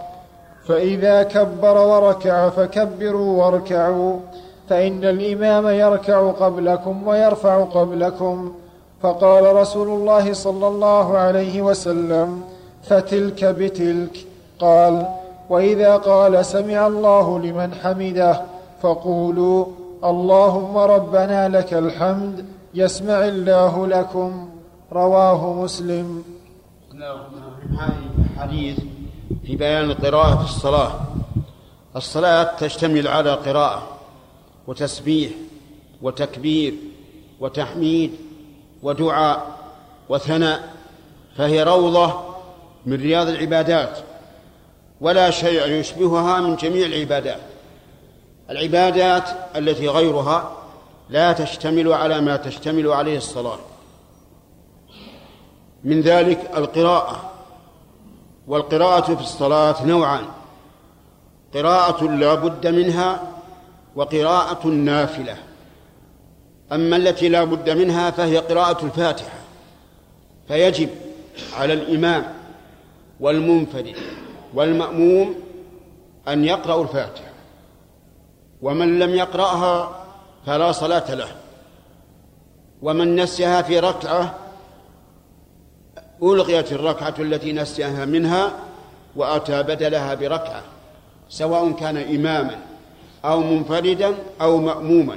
فإذا كبر وركع فكبروا واركعوا فإن الإمام يركع قبلكم ويرفع قبلكم. فقال رسول الله صلى الله عليه وسلم فتلك بتلك. قال وإذا قال سمع الله لمن حمده فقولوا اللهم ربنا لك الحمد يسمع الله لكم. رواه مسلم. الحديث في بيان القراءة في الصلاة. الصلاة تشتمل على قراءة وتسبيح وتكبير وتحميد ودعاء وثناء، فهي روضة من رياض العبادات ولا شيء يشبهها من جميع العبادات. العبادات التي غيرها لا تشتمل على ما تشتمل عليه الصلاة، من ذلك القراءة. والقراءة في الصلاة نوعان: قراءة لا بد منها وقراءة نافلة. أما التي لا بد منها فهي قراءة الفاتحة، فيجب على الإمام والمنفرد والمأموم أن يقرأ الفاتحة، ومن لم يقرأها فلا صلاة له، ومن نسيها في ركعة ألغيت الركعة التي نسيها منها وأتى بدلها بركعة، سواء كان إماما أو منفردا أو مأموما.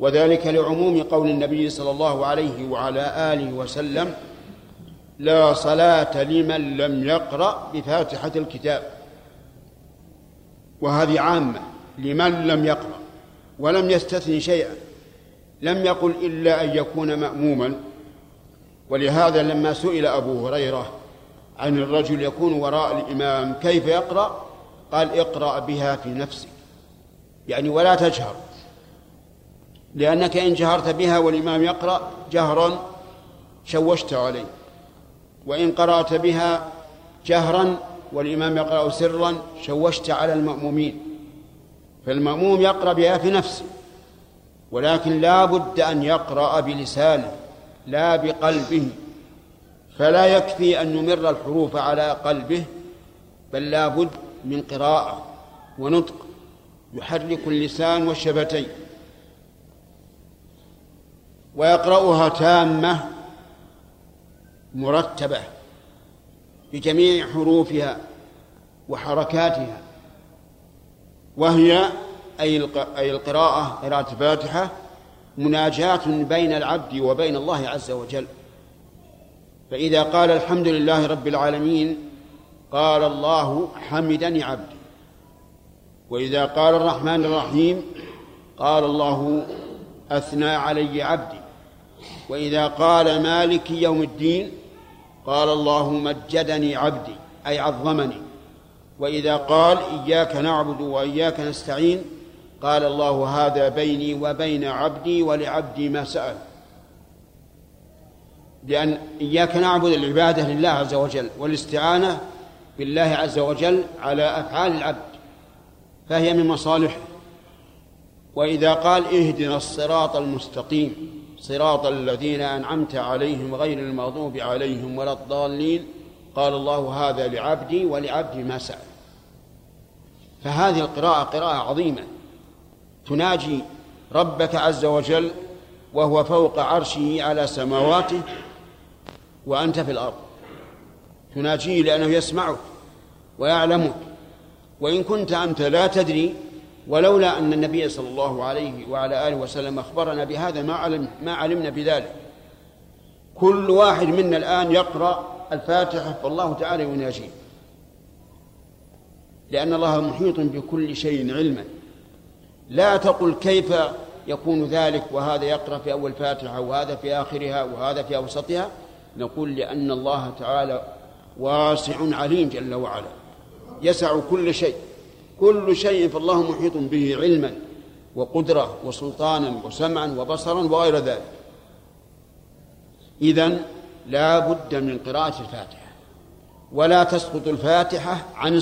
وذلك لعموم قول النبي صلى الله عليه وعلى آله وسلم لا صلاة لمن لم يقرأ بفاتحة الكتاب. وهذه عامة لمن لم يقرأ، ولم يستثني شيئا، لم يقل إلا أن يكون مأموما. ولهذا لما سئل أبو هريرة عن الرجل يكون وراء الإمام كيف يقرأ قال اقرأ بها في نفسك، يعني ولا تجهر، لأنك إن جهرت بها والإمام يقرأ جهرا شوشت عليه، وإن قرأت بها جهرا والإمام يقرأ سرا شوشت على المأمومين. فالمأموم يقرأ بها في نفسه، ولكن لا بد أن يقرأ بلسانه لا بقلبه، فلا يكفي أن نمر الحروف على قلبه، بل لا بد من قراءة ونطق يحرك اللسان والشفتين، ويقرأها تامة مرتبة بجميع حروفها وحركاتها، وهي أي القراءة قراءة الفاتحة مناجاة بين العبد وبين الله عز وجل. فإذا قال الحمد لله رب العالمين قال الله حمدني عبدي، وإذا قال الرحمن الرحيم قال الله أثنى علي عبدي، وإذا قال مالك يوم الدين قال الله مجدني عبدي أي عظمني، وإذا قال إياك نعبد وإياك نستعين قال الله هذا بيني وبين عبدي ولعبدي ما سأل. لأن إياك نعبد العبادة لله عز وجل والاستعانة بالله عز وجل على أفعال العبد، فهي من مصالحه. وإذا قال اهدنا الصراط المستقيم صراط الذين أنعمت عليهم غير المغضوب عليهم ولا الضالين قال الله هذا لعبدي ولعبدي ما سأل. فهذه القراءة قراءة عظيمة تناجي ربك عز وجل وهو فوق عرشه على سماواته وأنت في الأرض، تناجيه لأنه يسمعك ويعلمك وإن كنت أنت لا تدري، ولولا أن النبي صلى الله عليه وعلى آله وسلم أخبرنا بهذا ما, علم ما علمنا بذلك. كل واحد منا الآن يقرأ الفاتحة فالله تعالى يناجيه، لأن الله محيط بكل شيء علما. لا تقل كيف يكون ذلك وهذا يقرأ في أول فاتحة وهذا في آخرها وهذا في أوسطها، نقول لأن الله تعالى واسع عليم جل وعلا يسع كل شيء، كل شيء فالله محيط به علما وقدرة وسلطانا وسمعا وبصرا وغير ذلك. إذن لا بد من قراءة الفاتحة، ولا تسقط الفاتحة عن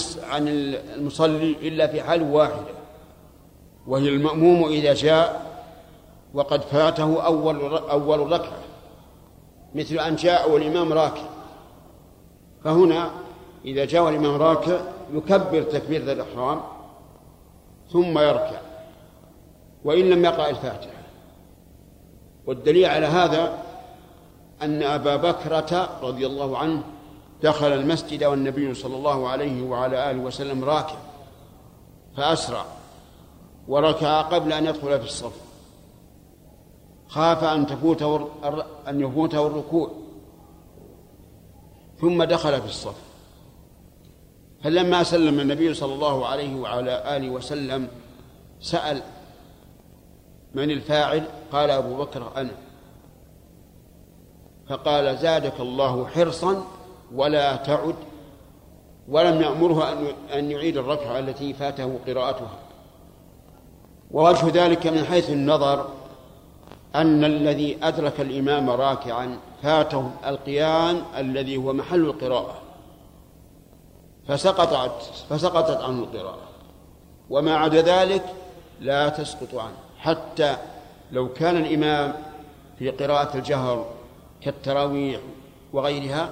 المصلي إلا في حال واحدة، وهي المأموم إذا جاء وقد فاته أول أول ركعة، مثل أن جاء والإمام راكع، فهنا إذا جاء الإمام راكع يكبر تكبير الإحرام ثم يركع وإن لم يقرأ الفاتحة. والدليل على هذا أن أبا بكرة رضي الله عنه دخل المسجد والنبي صلى الله عليه وعلى آله وسلم راكع فأسرع وركع قبل أن يدخل في الصف، خاف أن تفوته أن يفوته الركوع، ثم دخل في الصف. فلما سلم النبي صلى الله عليه وعلى آله وسلم سأل من الفاعل؟ قال أبو بكر أنا. فقال زادك الله حرصا ولا تعد، ولم يأمره أن يعيد الركعة التي فاته قراءتها. ووجه ذلك من حيث النظر أن الذي أدرك الإمام راكعا فاته القيام الذي هو محل القراءة فسقطت فسقطت عنه القراءة، وما عدا ذلك لا تسقط عنه، حتى لو كان الإمام في قراءة الجهر كالتراويح وغيرها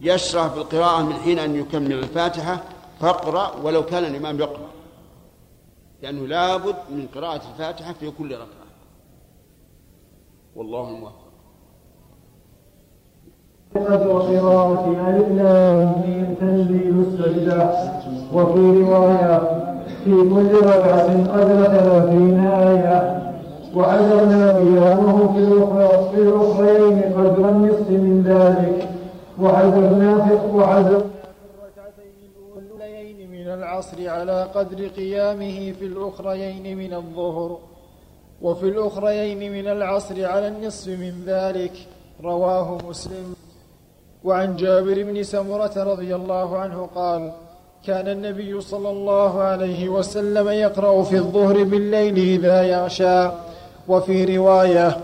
يشرح بالقراءة من حين أن يكمل الفاتحة فاقرأ ولو كان الإمام يقرأ، لأنه لا بد من قراءة الفاتحة في كل ركعة. والله موفق. وقراءة ألف لام تنزيل السجدة، وفي رواية في كل ركعة أدركنا فينا آية وأجرنا إياه في الأخرين قدر النصف من ذلك، وحذرنا في الركعتين من العصر على قدر قيامه في الأخرين من الظهر، وفي الأخرين من العصر على النصف من ذلك، رواه مسلم. وعن جابر بن سمرة رضي الله عنه قال كان النبي صلى الله عليه وسلم يقرأ في الظهر بالليل إذا يغشى، وفي رواية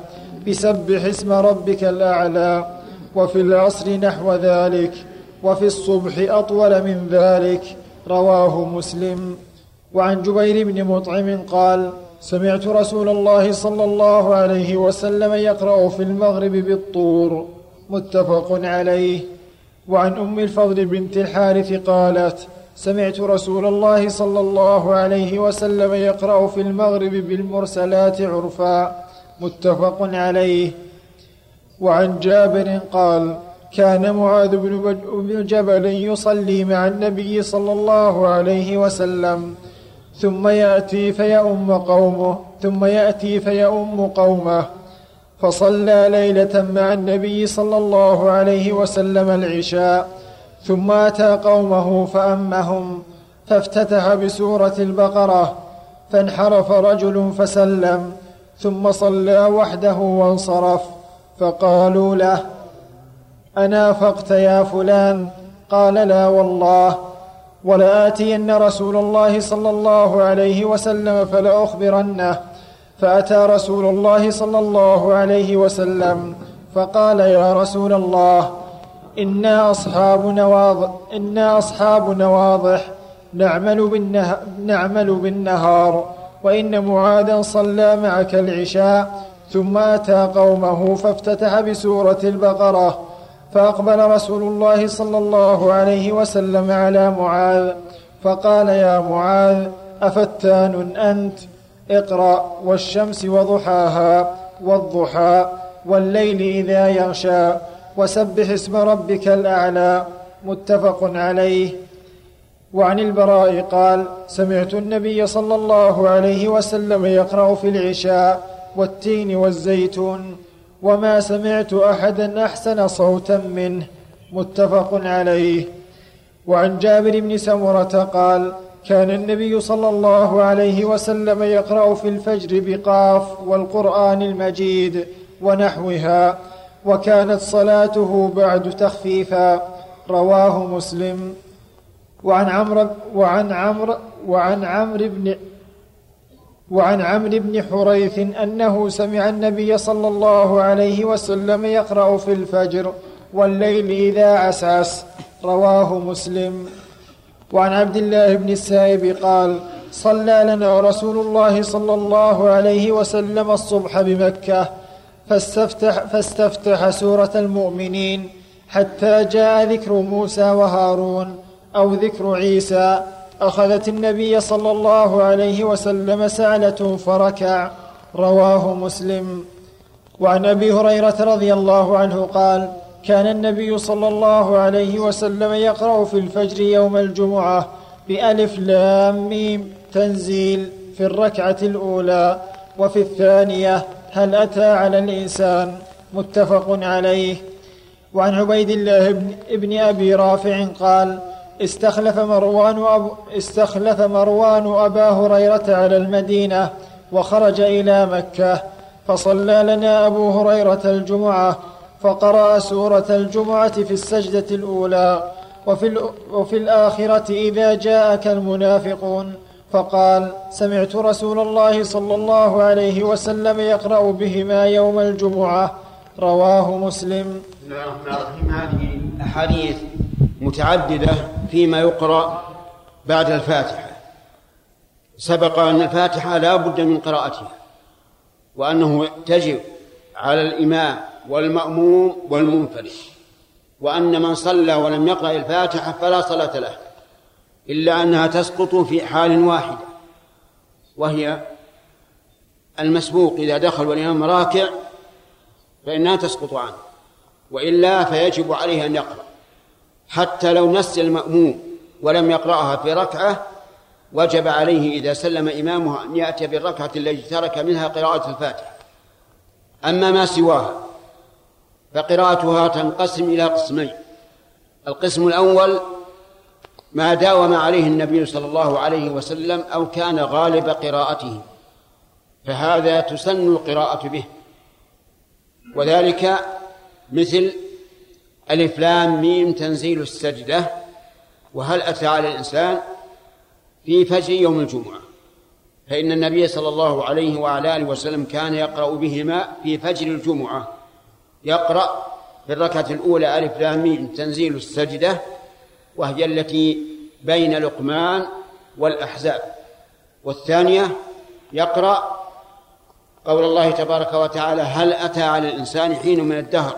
بسبح اسم ربك الأعلى، وفي العصر نحو ذلك، وفي الصبح أطول من ذلك، رواه مسلم. وعن جبير بن مطعم قال سمعت رسول الله صلى الله عليه وسلم يقرأ في المغرب بالطور، متفق عليه. وعن أم الفضل بنت الحارث قالت سمعت رسول الله صلى الله عليه وسلم يقرأ في المغرب بالمرسلات عرفا متفق عليه. وعن جابر قال: كان معاذ بن جبل يصلي مع النبي صلى الله عليه وسلم ثم يأتي فيؤم قومه ثم يأتي فيؤم قومه فصلى ليلة مع النبي صلى الله عليه وسلم العشاء ثم أتى قومه فأمهم فافتتح بسورة البقرة فانحرف رجل فسلم ثم صلى وحده وانصرف فقالوا له: أنافقت يا فلان؟ قال: لا والله، ولآتين رسول الله صلى الله عليه وسلم فلأخبرنه. فأتى رسول الله صلى الله عليه وسلم فقال: يا رسول الله، إنا أصحاب نواضح, إنا أصحاب نواضح نعمل, بالنهار نعمل بالنهار وإن معاذا صلى معك العشاء ثم أتى قومه فافتتح بسورة البقرة. فأقبل رسول الله صلى الله عليه وسلم على معاذ فقال: يا معاذ، أفتان أنت؟ اقرأ: والشمس وضحاها والضحى والليل إذا يغشى وسبح اسم ربك الأعلى. متفق عليه. وعن البراء قال: سمعت النبي صلى الله عليه وسلم يقرأ في العشاء والتين والزيتون وما سمعت أحدا أحسن صوتا منه. متفق عليه. وعن جابر بن سمرة قال: كان النبي صلى الله عليه وسلم يقرأ في الفجر بقاف والقرآن المجيد ونحوها، وكانت صلاته بعد تخفيفا. رواه مسلم. وعن عمرو وعن عمرو وعن عمرو بن وعن عمرو بن حريث أنه سمع النبي صلى الله عليه وسلم يقرأ في الفجر والليل إذا عسعس. رواه مسلم. وعن عبد الله بن السائب قال: صلى لنا رسول الله صلى الله عليه وسلم الصبح بمكة فاستفتح, فاستفتح سورة المؤمنين حتى جاء ذكر موسى وهارون أو ذكر عيسى، أخذت النبي صلى الله عليه وسلم سعلة فركع. رواه مسلم. وعن أبي هريرة رضي الله عنه قال: كان النبي صلى الله عليه وسلم يقرأ في الفجر يوم الجمعة بألف لام ميم تنزيل في الركعة الأولى، وفي الثانية هل أتى على الإنسان. متفق عليه. وعن عبيد الله بن أبي رافع قال: استخلف مروان, أب... استخلف مروان أبا هريرة على المدينة وخرج إلى مكة فصلى لنا أبو هريرة الجمعة فقرأ سورة الجمعة في السجدة الأولى وفي, ال... وفي الآخرة إذا جاءك المنافقون، فقال: سمعت رسول الله صلى الله عليه وسلم يقرأ بهما يوم الجمعة. رواه مسلم. هذه الأحاديث متعددة فيما يقرأ بعد الفاتحة. سبق أن الفاتحة لا بد من قراءتها، وأنه تجب على الإمام والمأموم والمنفرد، وأن من صلى ولم يقرأ الفاتحة فلا صلاة له، إلا أنها تسقط في حال واحدة، وهي المسبوق إذا دخل والإمام راكع فإنها تسقط عنه، وإلا فيجب عليه أن يقرأ، حتى لو نسي المأموم ولم يقرأها في ركعة وجب عليه إذا سلم إمامه أن يأتي بالركعة التي ترك منها قراءة الفاتحة. أما ما سواها فقراءتها تنقسم إلى قسمين: القسم الأول ما داوم عليه النبي صلى الله عليه وسلم أو كان غالب قراءته، فهذا تسن القراءة به، وذلك مثل ألف لام ميم تنزيل السجدة وهل أتى على الإنسان في فجر يوم الجمعة، فإن النبي صلى الله عليه وعلى آله وسلم كان يقرأ بهما في فجر الجمعة، يقرأ في الركعة الأولى ألف لام ميم تنزيل السجدة وهي التي بين لقمان والأحزاب، والثانية يقرأ قول الله تبارك وتعالى هل أتى على الإنسان حين من الدهر،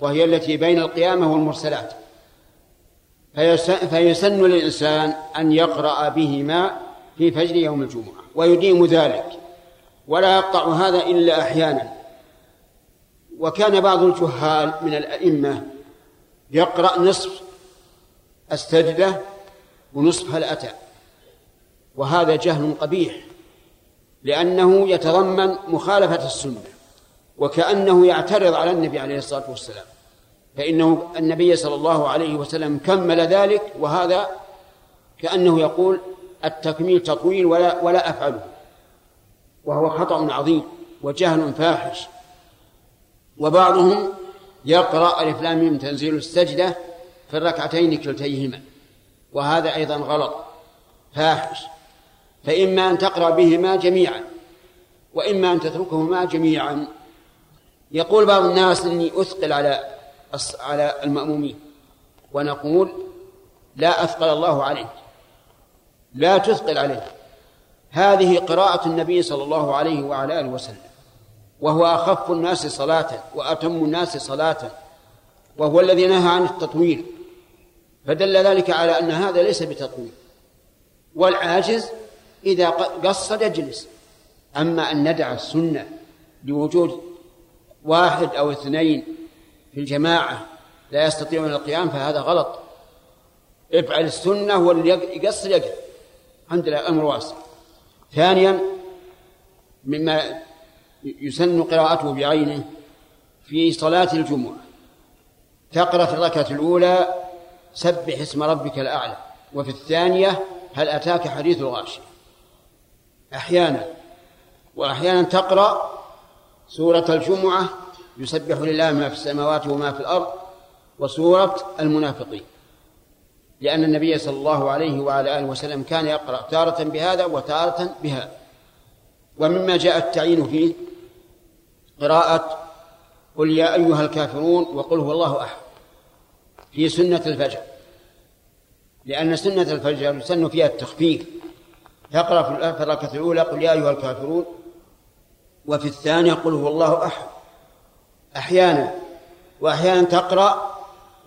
وهي التي بين القيامة والمرسلات. فيسن للإنسان أن يقرأ بهما في فجر يوم الجمعة ويديم ذلك ولا يقطع هذا إلا أحيانا. وكان بعض الجهال من الأئمة يقرأ نصف السجدة ونصفها الأتى، وهذا جهل قبيح لأنه يتضمن مخالفة السنة وكأنه يعترض على النبي عليه الصلاة والسلام، فإنه النبي صلى الله عليه وسلم كمل ذلك وهذا كأنه يقول التكميل تطويل ولا, ولا أفعله، وهو خطأ عظيم وجهل فاحش. وبعضهم يقرأ ألف لام ميم تنزيل السجدة في الركعتين كلتيهما، وهذا أيضا غلط فاحش، فإما أن تقرأ بهما جميعا وإما أن تتركهما جميعا. يقول بعض الناس أني أثقل على على المأمومين، ونقول لا أثقل الله عليه، لا تثقل عليه، هذه قراءة النبي صلى الله عليه وعلى آله وسلم، وهو أخف الناس صلاة وأتم الناس صلاة، وهو الذي نهى عن التطويل، فدل ذلك على أن هذا ليس بتطويل. والعاجز إذا قصد يجلس، أما أن ندع السنة لوجود واحد أو اثنين في الجماعة لا يستطيعون القيام فهذا غلط. افعل السنة واللي يقصر يقصر، الحمد لله أمر واسع. ثانيا مما يسن قراءته بعينه في صلاة الجمعة تقرأ في الركعة الأولى سبح اسم ربك الأعلى، وفي الثانية هل أتاك حديث الغاشية أحيانا، وأحيانا تقرأ سورة الجمعة يسبح لله ما في السماوات وما في الأرض وسورة المنافقين، لأن النبي صلى الله عليه وعلى آله وسلم كان يقرأ تارة بهذا وتارة بهذا. ومما جاء التعيين فيه قراءة قل يا أيها الكافرون وقل هو الله أحد في سنة الفجر، لأن سنة الفجر يسن فيها التخفيف، يقرأ في الركعة الأولى قل يا أيها الكافرون وفي الثانية قل هو الله أحد أحيانا، وأحيانا تقرأ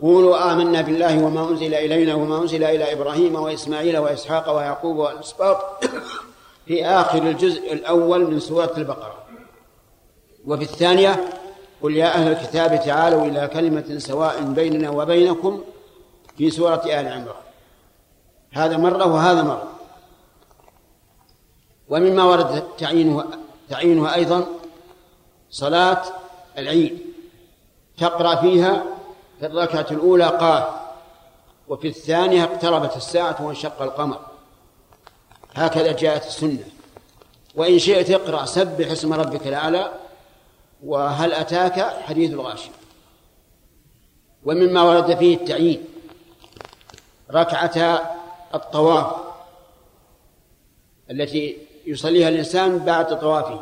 قولوا آمنا بالله وما أنزل إلينا وما أنزل إلى إبراهيم وإسماعيل وإسحاق ويعقوب والأسباط في آخر الجزء الأول من سورة البقرة، وفي الثانية قل يا أهل الكتاب تعالوا إلى كلمة سواء بيننا وبينكم في سورة آل عمران، هذا مرة وهذا مرة. ومما ورد تعيينها تعيينها أيضا صلاة العيد تقرأ فيها في الركعة الأولى قاف وفي الثانية اقتربت الساعة وانشق القمر، هكذا جاءت السنة. وإن شئت اقرأ سبح اسم ربك الأعلى وهل أتاك حديث الغاشية. ومما ورد فيه التعيين ركعة الطواف التي يصليها الإنسان بعد طوافه،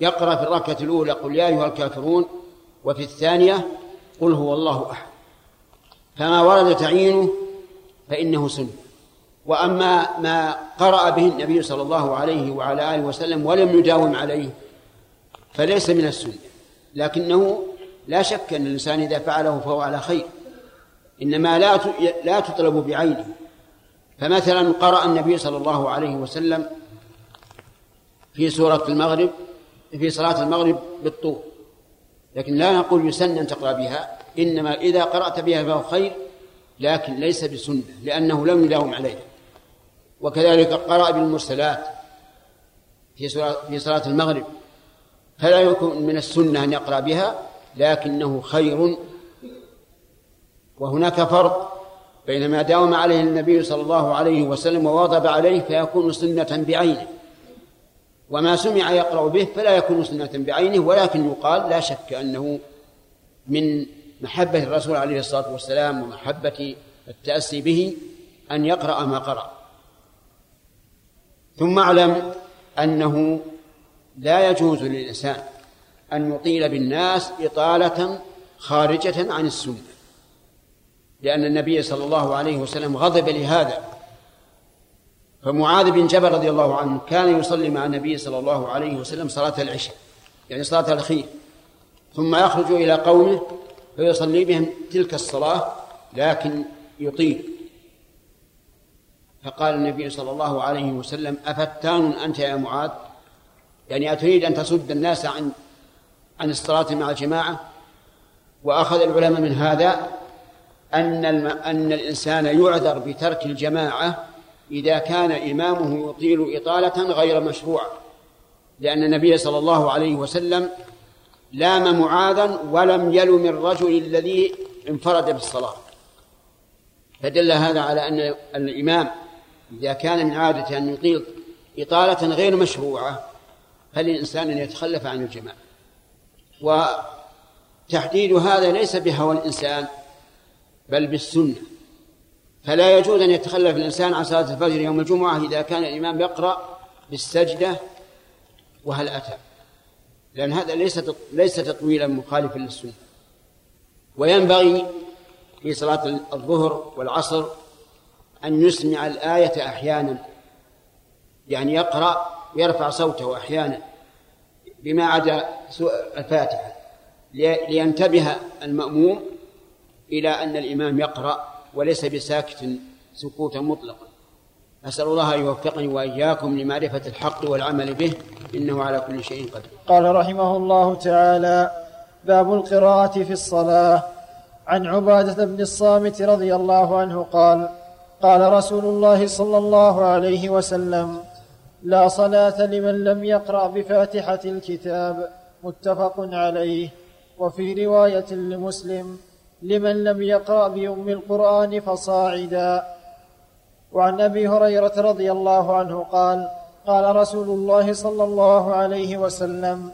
يقرأ في الركعة الأولى قل يا أيها الكافرون وفي الثانية قل هو الله أحد، فما ورد تعيينه فإنه سنة. وأما ما قرأ به النبي صلى الله عليه وعلى آله وسلم ولم يداوم عليه فليس من السنة، لكنه لا شك أن الإنسان إذا فعله فهو على خير، إنما لا تطلب بعينه. فمثلا قرأ النبي صلى الله عليه وسلم في سورة المغرب في صلاة المغرب بالطور، لكن لا نقول يسن أن تقرأ بها، إنما إذا قرأت بها فهو خير، لكن ليس بسنة لأنه لم يداوم عليها. وكذلك قرأ بالمرسلات في صلاة المغرب فلا يكون من السنة أن يقرأ بها، لكنه خير. وهناك فرق بين ما داوم عليه النبي صلى الله عليه وسلم وواظب عليه فيكون سنة بعينه، وما سمع يقرأ به فلا يكون سنة بعينه، ولكن يقال لا شك أنه من محبة الرسول عليه الصلاة والسلام ومحبة التأسي به أن يقرأ ما قرأ. ثم أعلم أنه لا يجوز للإنسان أن يطيل بالناس إطالة خارجة عن السنة، لأن النبي صلى الله عليه وسلم غضب لهذا. فمعاذ بن جبل رضي الله عنه كان يصلي مع النبي صلى الله عليه وسلم صلاة العشاء يعني صلاة الخير، ثم يخرج إلى قومه فيصلي بهم تلك الصلاة لكن يطيل، فقال النبي صلى الله عليه وسلم: أفتان أنت يا معاذ؟ يعني أتريد أن تصد الناس عن عن الصلاة مع الجماعة. وأخذ العلماء من هذا أن أن الإنسان يعذر بترك الجماعة إذا كان إمامه يطيل إطالة غير مشروعة، لأن النبي صلى الله عليه وسلم لام معاذا ولم يلم الرجل الذي انفرد بالصلاة، فدل هذا على أن الإمام إذا كان من عادته أن يطيل إطالة غير مشروعة فللإنسان أن يتخلف عن الجماعة. وتحديد هذا ليس بهوى الإنسان بل بالسنة، فلا يجوز أن يتخلف الإنسان عن صلاة الفجر يوم الجمعة إذا كان الإمام يقرأ بالسجدة وهل أتى، لأن هذا ليس تطويلا مخالفا للسنة. وينبغي في صلاة الظهر والعصر أن يسمع الآية أحيانا، يعني يقرأ ويرفع صوته أحيانا بما عدا الفاتحة لينتبه المأموم إلى أن الإمام يقرأ وليس بساكت سكوتا مطلقا. أسأل الله أن يوفقني وإياكم لمعرفة الحق والعمل به، إنه على كل شيء قدير. قال رحمه الله تعالى: باب القراءة في الصلاة. عن عبادة بن الصامت رضي الله عنه قال: قال رسول الله صلى الله عليه وسلم: لا صلاة لمن لم يقرأ بفاتحة الكتاب. متفق عليه. وفي رواية لمسلم: لمن لم يقرأ بأم القرآن فصاعدا. وعن أبي هريرة رضي الله عنه قال: قال رسول الله صلى الله عليه وسلم: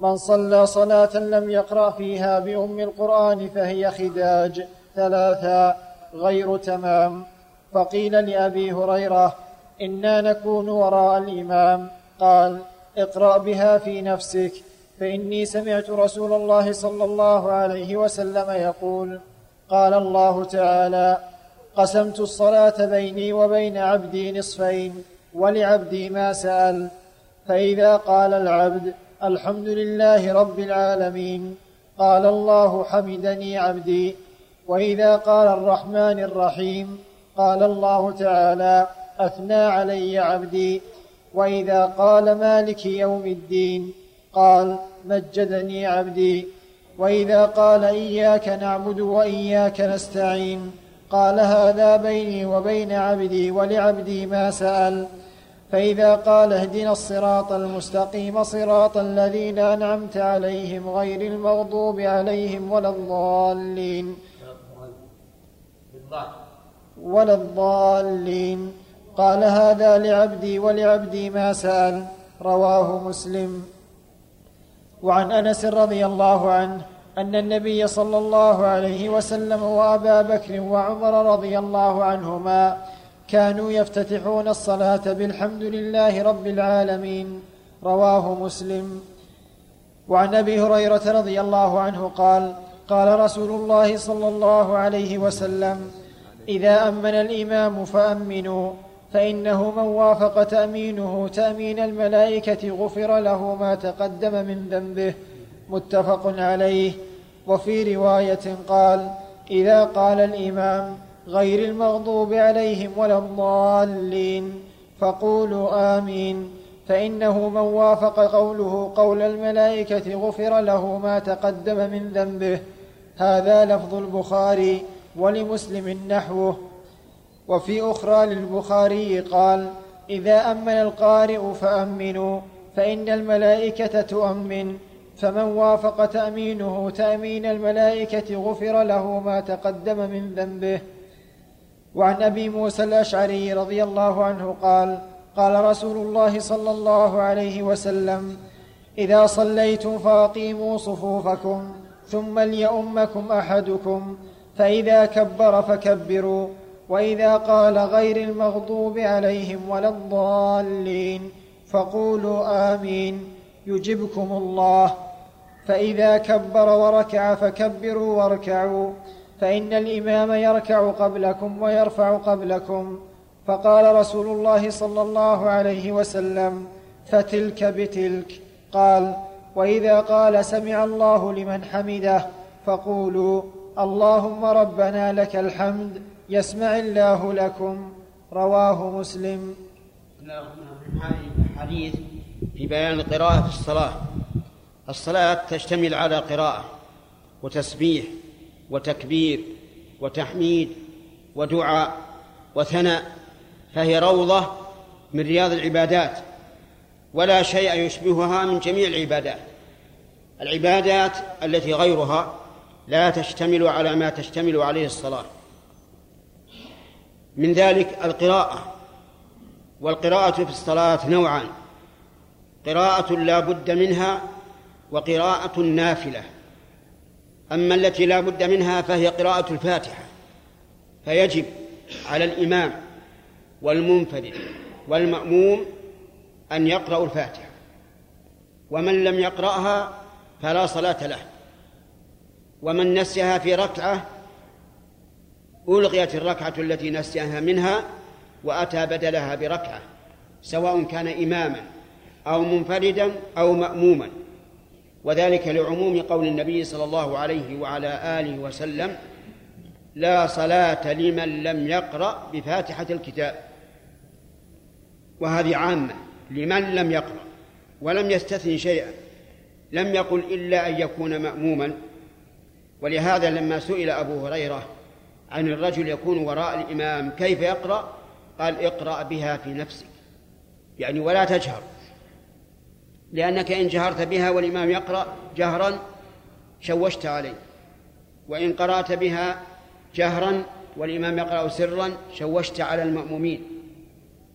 من صلى صلاة لم يقرأ فيها بأم القرآن فهي خداج ثلاثا غير تمام. فقيل لأبي هريرة: إنا نكون وراء الإمام. قال: اقرأ بها في نفسك، فإني سمعت رسول الله صلى الله عليه وسلم يقول: قال الله تعالى: قسمت الصلاة بيني وبين عبدي نصفين ولعبدي ما سأل، فإذا قال العبد: الحمد لله رب العالمين، قال الله: حمدني عبدي. وإذا قال الرحمن الرحيم قال الله تعالى: أثنى علي عبدي. وإذا قال مالك يوم الدين قال: مجدني عبدي. وإذا قال إياك نعبد وإياك نستعين قال: هذا بيني وبين عبدي ولعبدي ما سأل. فإذا قال: اهدنا الصراط المستقيم صراط الذين أنعمت عليهم غير المغضوب عليهم ولا الضالين ولا الضالين قال: هذا لعبدي ولعبدي ما سأل. رواه مسلم. وعن أنس رضي الله عنه أن النبي صلى الله عليه وسلم وأبا بكر وعمر رضي الله عنهما كانوا يفتتحون الصلاة بالحمد لله رب العالمين. رواه مسلم. وعن أبي هريرة رضي الله عنه قال: قال رسول الله صلى الله عليه وسلم: إذا أمن الإمام فأمنوا، فإنه من وافق تأمينه تأمين الملائكة غفر له ما تقدم من ذنبه. متفق عليه. وفي رواية قال: إذا قال الإمام: غير المغضوب عليهم ولا الضالين، فقولوا آمين، فإنه من وافق قوله قول الملائكة غفر له ما تقدم من ذنبه. هذا لفظ البخاري، ولمسلم نحوه. وفي أخرى للبخاري قال: إذا أمن القارئ فأمنوا، فإن الملائكة تؤمن، فمن وافق تأمينه تأمين الملائكة غفر له ما تقدم من ذنبه. وعن أبي موسى الأشعري رضي الله عنه قال: قال رسول الله صلى الله عليه وسلم: إذا صليتم فأقيموا صفوفكم، ثم ليؤمكم أحدكم، فإذا كبر فكبروا، وإذا قال غير المغضوب عليهم ولا الضالين فقولوا آمين، يجبكم الله. فإذا كبر وركع فكبروا واركعوا، فإن الإمام يركع قبلكم ويرفع قبلكم. فقال رسول الله صلى الله عليه وسلم: فتلك بتلك. قال: وإذا قال سمع الله لمن حمده فقولوا: اللهم ربنا لك الحمد، يسمع الله لكم. رواه مسلم. حديث في بيان القراءة في الصلاة. الصلاة تشتمل على قراءة وتسبيح وتكبير وتحميد ودعاء وثناء، فهي روضة من رياض العبادات ولا شيء يشبهها من جميع العبادات. العبادات التي غيرها لا تشتمل على ما تشتمل عليه الصلاة، من ذلك القراءة. والقراءة في الصلاة نوعان: قراءة لا بد منها وقراءة نافلة. أما التي لا بد منها فهي قراءة الفاتحة، فيجب على الإمام والمنفرد والمأموم أن يقرأ الفاتحة، ومن لم يقرأها فلا صلاة له، ومن نسيها في ركعة ألغيت الركعة التي نسيها منها وأتى بدلها بركعة، سواء كان إماما أو منفردا أو مأموما، وذلك لعموم قول النبي صلى الله عليه وعلى آله وسلم: لا صلاة لمن لم يقرأ بفاتحة الكتاب. وهذه عامة لمن لم يقرأ، ولم يستثن شيئا، لم يقل إلا أن يكون مأموما. ولهذا لما سئل أبو هريرة عن الرجل يكون وراء الإمام كيف يقرأ، قال: اقرأ بها في نفسك، يعني ولا تجهر، لأنك إن جهرت بها والإمام يقرأ جهرا شوشت عليه، وإن قرأت بها جهرا والإمام يقرأ سرا شوشت على المأمومين.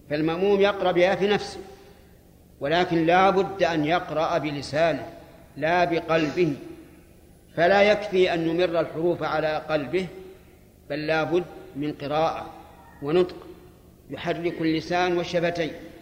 فالمأموم يقرأ بها في نفسه، ولكن لا بد أن يقرأ بلسانه لا بقلبه، فلا يكفي أن نمر الحروف على قلبه، بل لا بد من قراءة ونطق يحرك اللسان والشفتين.